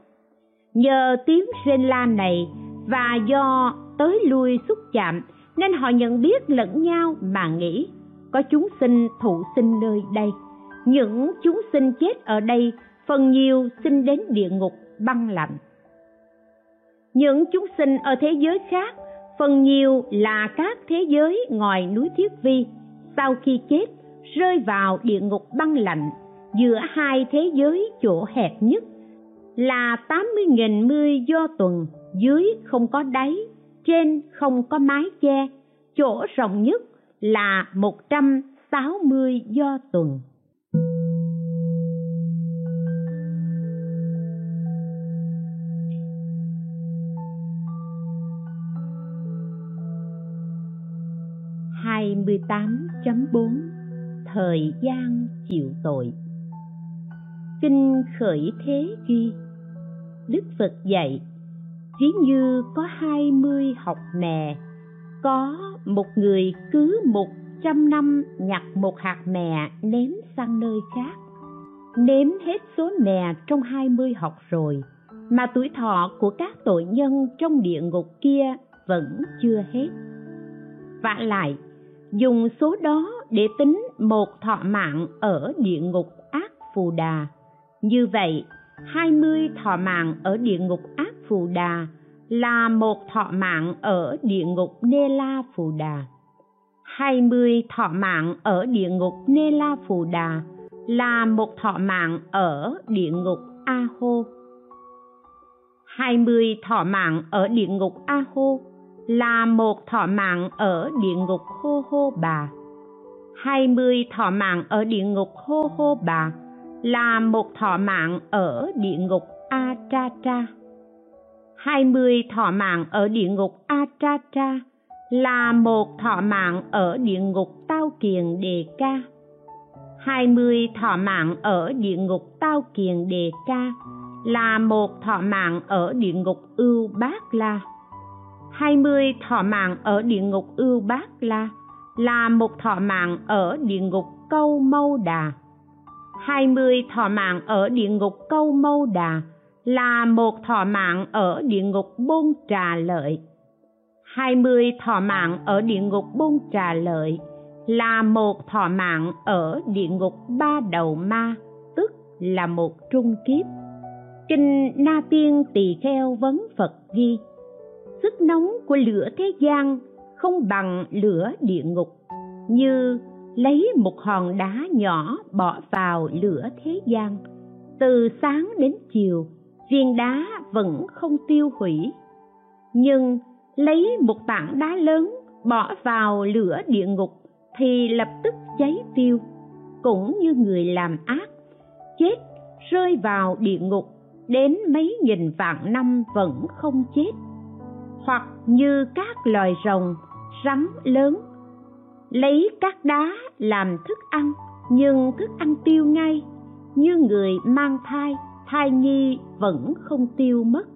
Nhờ tiếng rên la này và do tới lui xúc chạm nên họ nhận biết lẫn nhau mà nghĩ: có chúng sinh thụ sinh nơi đây, những chúng sinh chết ở đây phần nhiều sinh đến địa ngục băng lạnh. Những chúng sinh ở thế giới khác phần nhiều là các thế giới ngoài núi Thiết Vi, sau khi chết rơi vào địa ngục băng lạnh. Giữa hai thế giới chỗ hẹp nhất là tám mươi nghìn mươi do tuần, dưới không có đáy, trên không có mái che. Chỗ rộng nhất là một trăm sáu mươi do tuần. hai mươi tám chấm bốn Thời gian chịu tội. Kinh Khởi Thế ghi, Đức Phật dạy: ví như có hai mươi học mè, có một người cứ một trăm năm nhặt một hạt mè ném sang nơi khác. Ném hết số mè trong hai mươi học rồi, mà tuổi thọ của các tội nhân trong địa ngục kia vẫn chưa hết. Vả lại, dùng số đó để tính một thọ mạng ở địa ngục Ác Phù Đà. Như vậy, hai mươi thọ mạng ở địa ngục Ác Phù Đà là một thọ mạng ở địa ngục Nê La Phù Đà. Hai mươi thọ mạng ở địa ngục Nê La Phù Đà là một thọ mạng ở địa ngục A Hô. Hai mươi thọ mạng ở địa ngục A Hô là một thọ mạng ở địa ngục Hô Hô Bà. Hai mươi thọ mạng ở địa ngục Hô Hô Bà là một thọ mạng ở địa ngục A Tra Tra. Hai mươi thọ mạng ở địa ngục A Tra Tra là một thọ mạng ở địa ngục Tao Kiền Đề Ca. Hai mươi thọ mạng ở địa ngục Tao Kiền Đề Ca là một thọ mạng ở địa ngục Ưu Bát La. Hai mươi thọ mạng ở địa ngục Ưu Bát La là một thọ mạng ở địa ngục Câu Mâu Đà. Hai mươi thọ mạng ở địa ngục Câu Mâu Đà là một thọ mạng ở địa ngục Bôn Trà Lợi. Hai mươi thọ mạng ở địa ngục Bôn Trà Lợi là một thọ mạng ở địa ngục Ba Đầu Ma, tức là một trung kiếp. Kinh Na Tiên Tỳ Kheo vấn Phật ghi: sức nóng của lửa thế gian không bằng lửa địa ngục, như lấy một hòn đá nhỏ bỏ vào lửa thế gian, từ sáng đến chiều viên đá vẫn không tiêu hủy, nhưng lấy một tảng đá lớn bỏ vào lửa địa ngục thì lập tức cháy tiêu. Cũng như người làm ác chết rơi vào địa ngục đến mấy nghìn vạn năm vẫn không chết, hoặc như các loài rồng, rắn lớn lấy các đá làm thức ăn nhưng thức ăn tiêu ngay, như người mang thai, thai nhi vẫn không tiêu mất.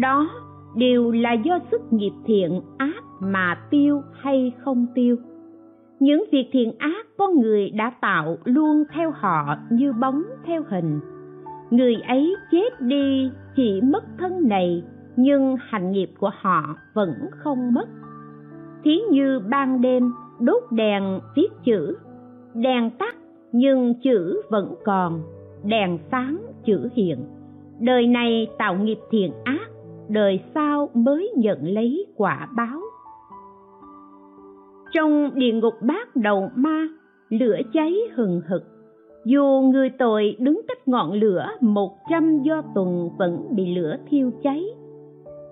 Đó đều là do sức nghiệp thiện ác mà tiêu hay không tiêu. Những việc thiện ác con người đã tạo luôn theo họ như bóng theo hình. Người ấy chết đi chỉ mất thân này, nhưng hành nghiệp của họ vẫn không mất. Thí như ban đêm đốt đèn viết chữ, đèn tắt nhưng chữ vẫn còn, đèn sáng chữ hiện. Đời này tạo nghiệp thiện ác, đời sau mới nhận lấy quả báo. Trong địa ngục Bát Đầu Ma, lửa cháy hừng hực, dù người tội đứng cách ngọn lửa một trăm do tuần vẫn bị lửa thiêu cháy.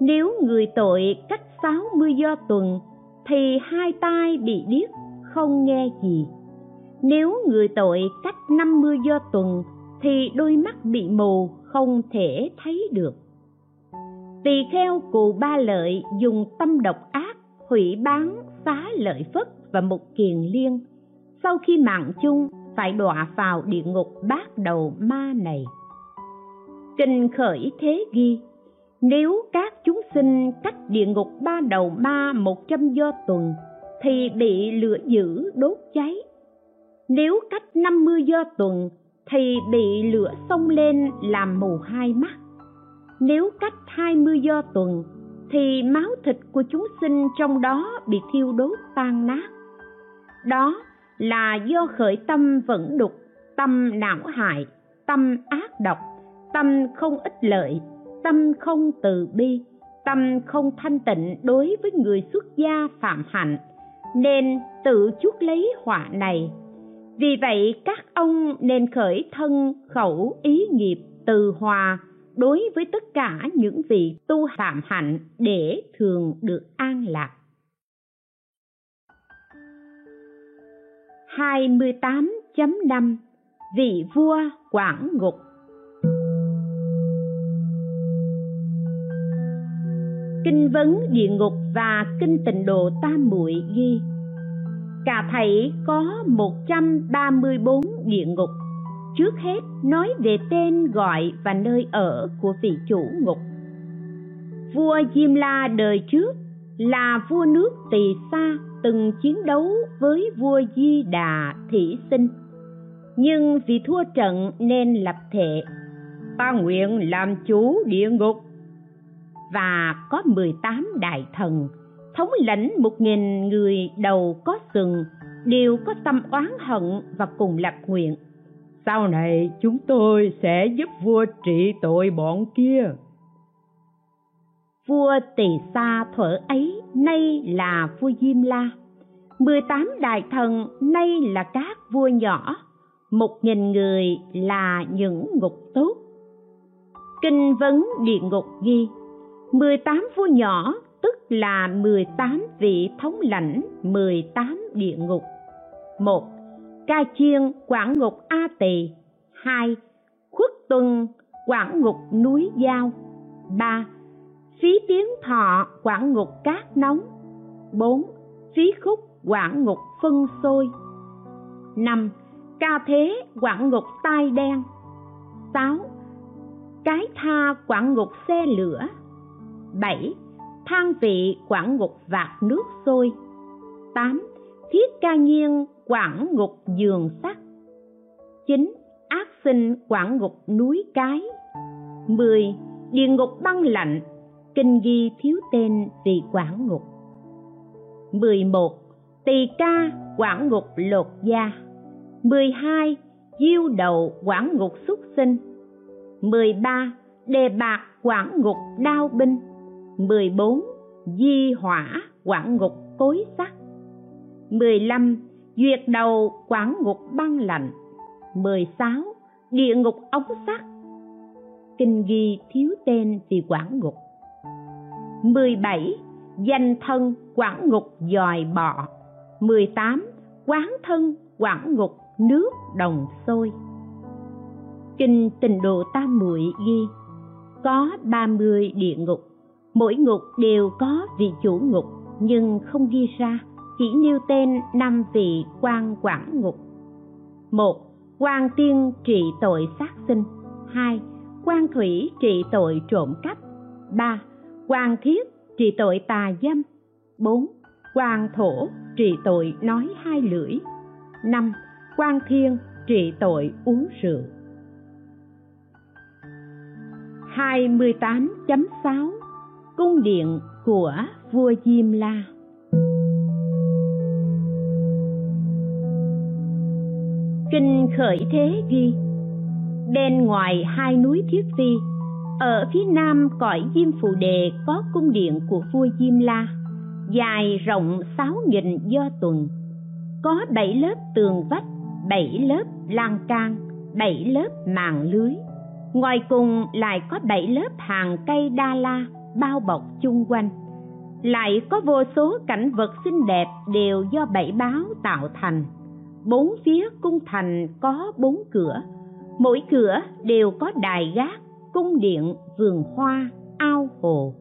Nếu người tội cách sáu mươi do tuần thì hai tai bị điếc không nghe gì. Nếu người tội cách năm mươi do tuần thì đôi mắt bị mù không thể thấy được. Tỳ kheo Cù Ba Lợi dùng tâm độc ác hủy bán Xá Lợi Phất và Mục Kiền Liên, sau khi mạng chung phải đọa vào địa ngục Bát Đầu Ma này. Kinh Khởi Thế ghi: nếu các chúng sinh cách địa ngục Ba Đầu Ma một trăm do tuần thì bị lửa dữ đốt cháy. Nếu cách năm mươi do tuần thì bị lửa xông lên làm mù hai mắt. Nếu cách hai mươi do tuần thì máu thịt của chúng sinh trong đó bị thiêu đốt tan nát. Đó là do khởi tâm vẫn đục, tâm não hại, tâm ác độc, tâm không ích lợi, tâm không từ bi, tâm không thanh tịnh đối với người xuất gia phạm hạnh, nên tự chuốc lấy họa này. Vì vậy các ông nên khởi thân khẩu ý nghiệp từ hòa đối với tất cả những vị tu phạm hạnh để thường được an lạc. hai mươi tám chấm năm Vị vua quản ngục. Kinh vấn địa ngục và kinh Tịnh Độ Tam Muội ghi: cả thảy có một trăm ba mươi bốn địa ngục. Trước hết nói về tên gọi và nơi ở của vị chủ ngục. Vua Diêm La đời trước là vua nước Tỳ Sa, từng chiến đấu với vua Di Đà Thị Sinh, nhưng vì thua trận nên lập thệ: ta nguyện làm chủ địa ngục. Và có mười tám đại thần thống lãnh một nghìn người đầu có sừng đều có tâm oán hận và cùng lập nguyện: sau này chúng tôi sẽ giúp vua trị tội bọn kia. Vua Tỳ Sa thuở ấy nay là vua Diêm La, mười tám đại thần nay là các vua nhỏ, một nghìn người là những ngục tốt. Kinh Vấn Địa Ngục ghi mười tám vua nhỏ, tức là mười tám vị thống lãnh mười tám địa ngục: một, Ca Chiên quản ngục A Tỳ; hai, Khuất Tuân quản ngục núi Giao; ba, Phí Tiến Thọ quản ngục Cát Nóng; bốn, Phí Khúc quản ngục Phân Xôi; năm, Ca Thế quản ngục Tai Đen; sáu, Cái Tha quản ngục Xe Lửa; bảy, Thang Vị quản ngục Vạc Nước Sôi; tám, Thiết Ca Nhiên quản ngục Giường Sắt; chín, Ác Sinh quản ngục Núi Cái; mười, Địa ngục Băng Lạnh, kinh ghi thiếu tên vì quản ngục; mười một, Tỳ Ca quản ngục Lột Da; mười hai, Diêu Đầu quản ngục Súc Sinh; mười ba, Đề Bạc quản ngục Đao Binh; mười bốn, Di Hỏa quản ngục Cối Sắt; mười lăm, Duyệt Đầu quản ngục Băng Lạnh; mười sáu, Địa ngục Ống Sắt, kinh ghi thiếu tên vì quản ngục; mười bảy, Danh Thân quản ngục Dòi Bọ; mười tám, Quán Thân quản ngục Nước Đồng Sôi. Kinh Tịnh Độ Tam Muội ghi có ba mươi địa ngục, mỗi ngục đều có vị chủ ngục nhưng không ghi ra, chỉ nêu tên năm vị quan quản ngục: một, Quan Tiên trị tội sát sinh; hai, Quan Thủy trị tội trộm cắp; ba, Quan Thiết trị tội tà dâm; bốn, Quan Thổ trị tội nói hai lưỡi; năm, Quan Thiên trị tội uống rượu. hai mươi tám chấm sáu Cung điện của vua Diêm La. Kinh Khởi Thế ghi: bên ngoài hai núi Thiết Vi, ở phía nam cõi Diêm Phù Đề có cung điện của vua Diêm La, dài rộng sáu nghìn do tuần, có bảy lớp tường vách, bảy lớp lan can, bảy lớp màn lưới, ngoài cùng lại có bảy lớp hàng cây đa la bao bọc chung quanh, lại có vô số cảnh vật xinh đẹp đều do bảy báo tạo thành. Bốn phía cung thành có bốn cửa, mỗi cửa đều có đài gác, cung điện, vườn hoa, ao hồ.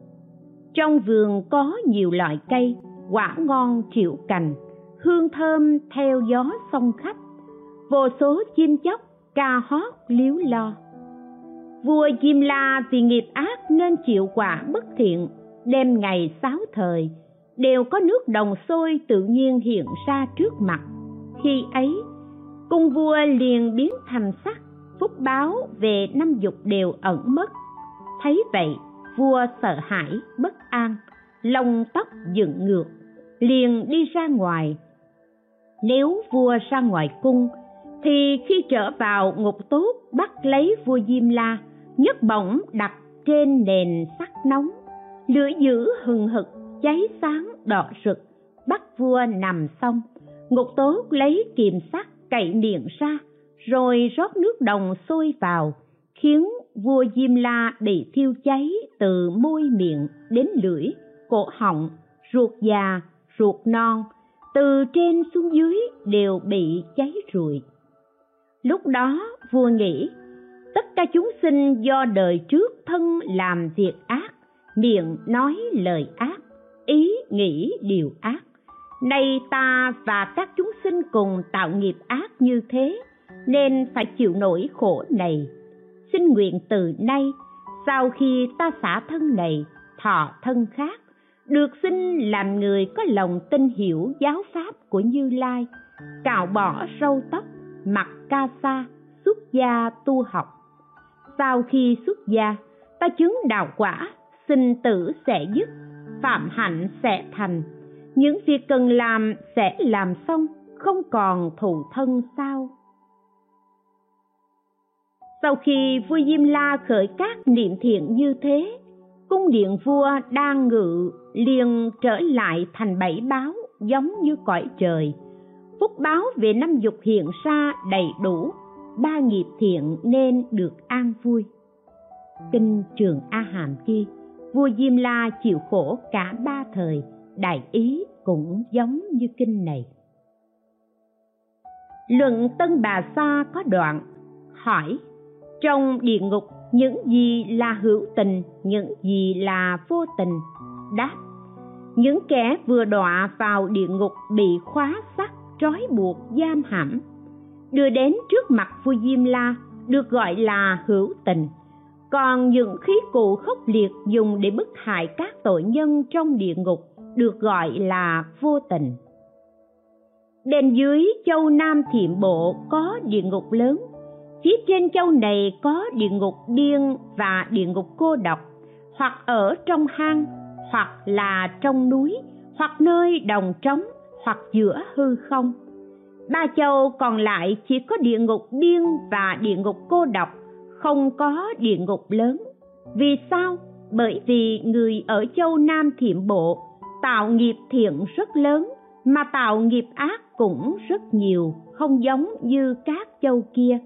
Trong vườn có nhiều loại cây, quả ngon triệu cành, hương thơm theo gió sông khắp, vô số chim chóc ca hót líu lo. Vua Diêm La vì nghiệp ác nên chịu quả bất thiện, đêm ngày sáu thời đều có nước đồng sôi tự nhiên hiện ra trước mặt. Khi ấy cung vua liền biến thành sắt, phúc báo về năm dục đều ẩn mất. Thấy vậy vua sợ hãi bất an, lông tóc dựng ngược, liền đi ra ngoài. Nếu vua ra ngoài cung thì khi trở vào ngục tốt bắt lấy vua Diêm La, nhấc bổng đặt trên nền sắt nóng, lửa dữ hừng hực cháy sáng đỏ rực, bắt vua nằm xong. Ngục tốt lấy kìm sắt cạy miệng ra, rồi rót nước đồng sôi vào, khiến vua Diêm La bị thiêu cháy từ môi miệng đến lưỡi, cổ họng, ruột già, ruột non, từ trên xuống dưới đều bị cháy rụi. Lúc đó vua nghĩ, tất cả chúng sinh do đời trước thân làm việc ác, miệng nói lời ác, ý nghĩ điều ác. Nay ta và các chúng sinh cùng tạo nghiệp ác như thế, nên phải chịu nỗi khổ này. Xin nguyện từ nay, sau khi ta xả thân này, thọ thân khác, được xin làm người có lòng tin hiểu giáo pháp của Như Lai, cạo bỏ râu tóc, mặc ca sa, xuất gia tu học. Sau khi xuất gia, ta chứng đạo quả, sinh tử sẽ dứt, phạm hạnh sẽ thành, những việc cần làm sẽ làm xong, không còn thù thân sao? Sau khi vua Diêm La khởi các niệm thiện như thế, cung điện vua đang ngự liền trở lại thành bảy báo giống như cõi trời. Phúc báo về năm dục hiện ra đầy đủ, ba nghiệp thiện nên được an vui. Kinh Trường A Hàm ghi, vua Diêm La chịu khổ cả ba thời, Đại Ý cũng giống như kinh này. Luận Tân Bà Sa có đoạn hỏi: trong địa ngục những gì là hữu tình, những gì là vô tình? Đáp: những kẻ vừa đọa vào địa ngục bị khóa sắt, trói buộc, giam hãm, đưa đến trước mặt vua Diêm La được gọi là hữu tình. Còn những khí cụ khốc liệt dùng để bức hại các tội nhân trong địa ngục được gọi là vô tình. Đền dưới châu Nam Thiểm Bộ có địa ngục lớn, phía trên châu này có địa ngục điên và địa ngục cô độc, hoặc ở trong hang, hoặc là trong núi, hoặc nơi đồng trống, hoặc giữa hư không. Ba châu còn lại chỉ có địa ngục điên và địa ngục cô độc, không có địa ngục lớn. Vì sao? Bởi vì người ở châu Nam Thiểm Bộ tạo nghiệp thiện rất lớn, mà tạo nghiệp ác cũng rất nhiều, không giống như các châu kia.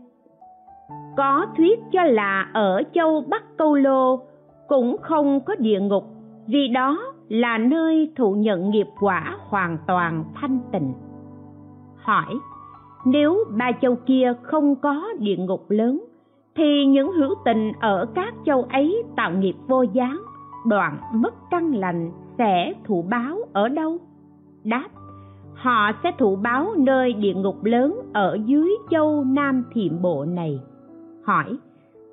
Có thuyết cho là ở châu Bắc Câu Lô cũng không có địa ngục, vì đó là nơi thụ nhận nghiệp quả hoàn toàn thanh tịnh. Hỏi: nếu ba châu kia không có địa ngục lớn, thì những hữu tình ở các châu ấy tạo nghiệp vô gián, đoạn mất căn lành, sẽ thụ báo ở đâu? Đáp: họ sẽ thụ báo nơi địa ngục lớn ở dưới châu Nam Thiểm Bộ này. Hỏi: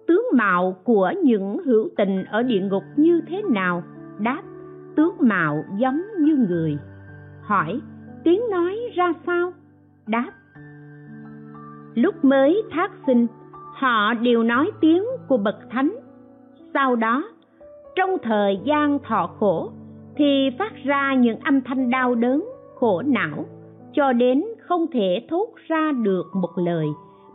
tướng mạo của những hữu tình ở địa ngục như thế nào? Đáp: tướng mạo giống như người. Hỏi: tiếng nói ra sao? Đáp: lúc mới thác sinh, họ đều nói tiếng của bậc thánh. Sau đó, trong thời gian thọ khổ, thì phát ra những âm thanh đau đớn, khổ não, cho đến không thể thốt ra được một lời,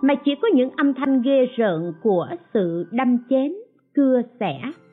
mà chỉ có những âm thanh ghê rợn của sự đâm chém, cưa xẻ.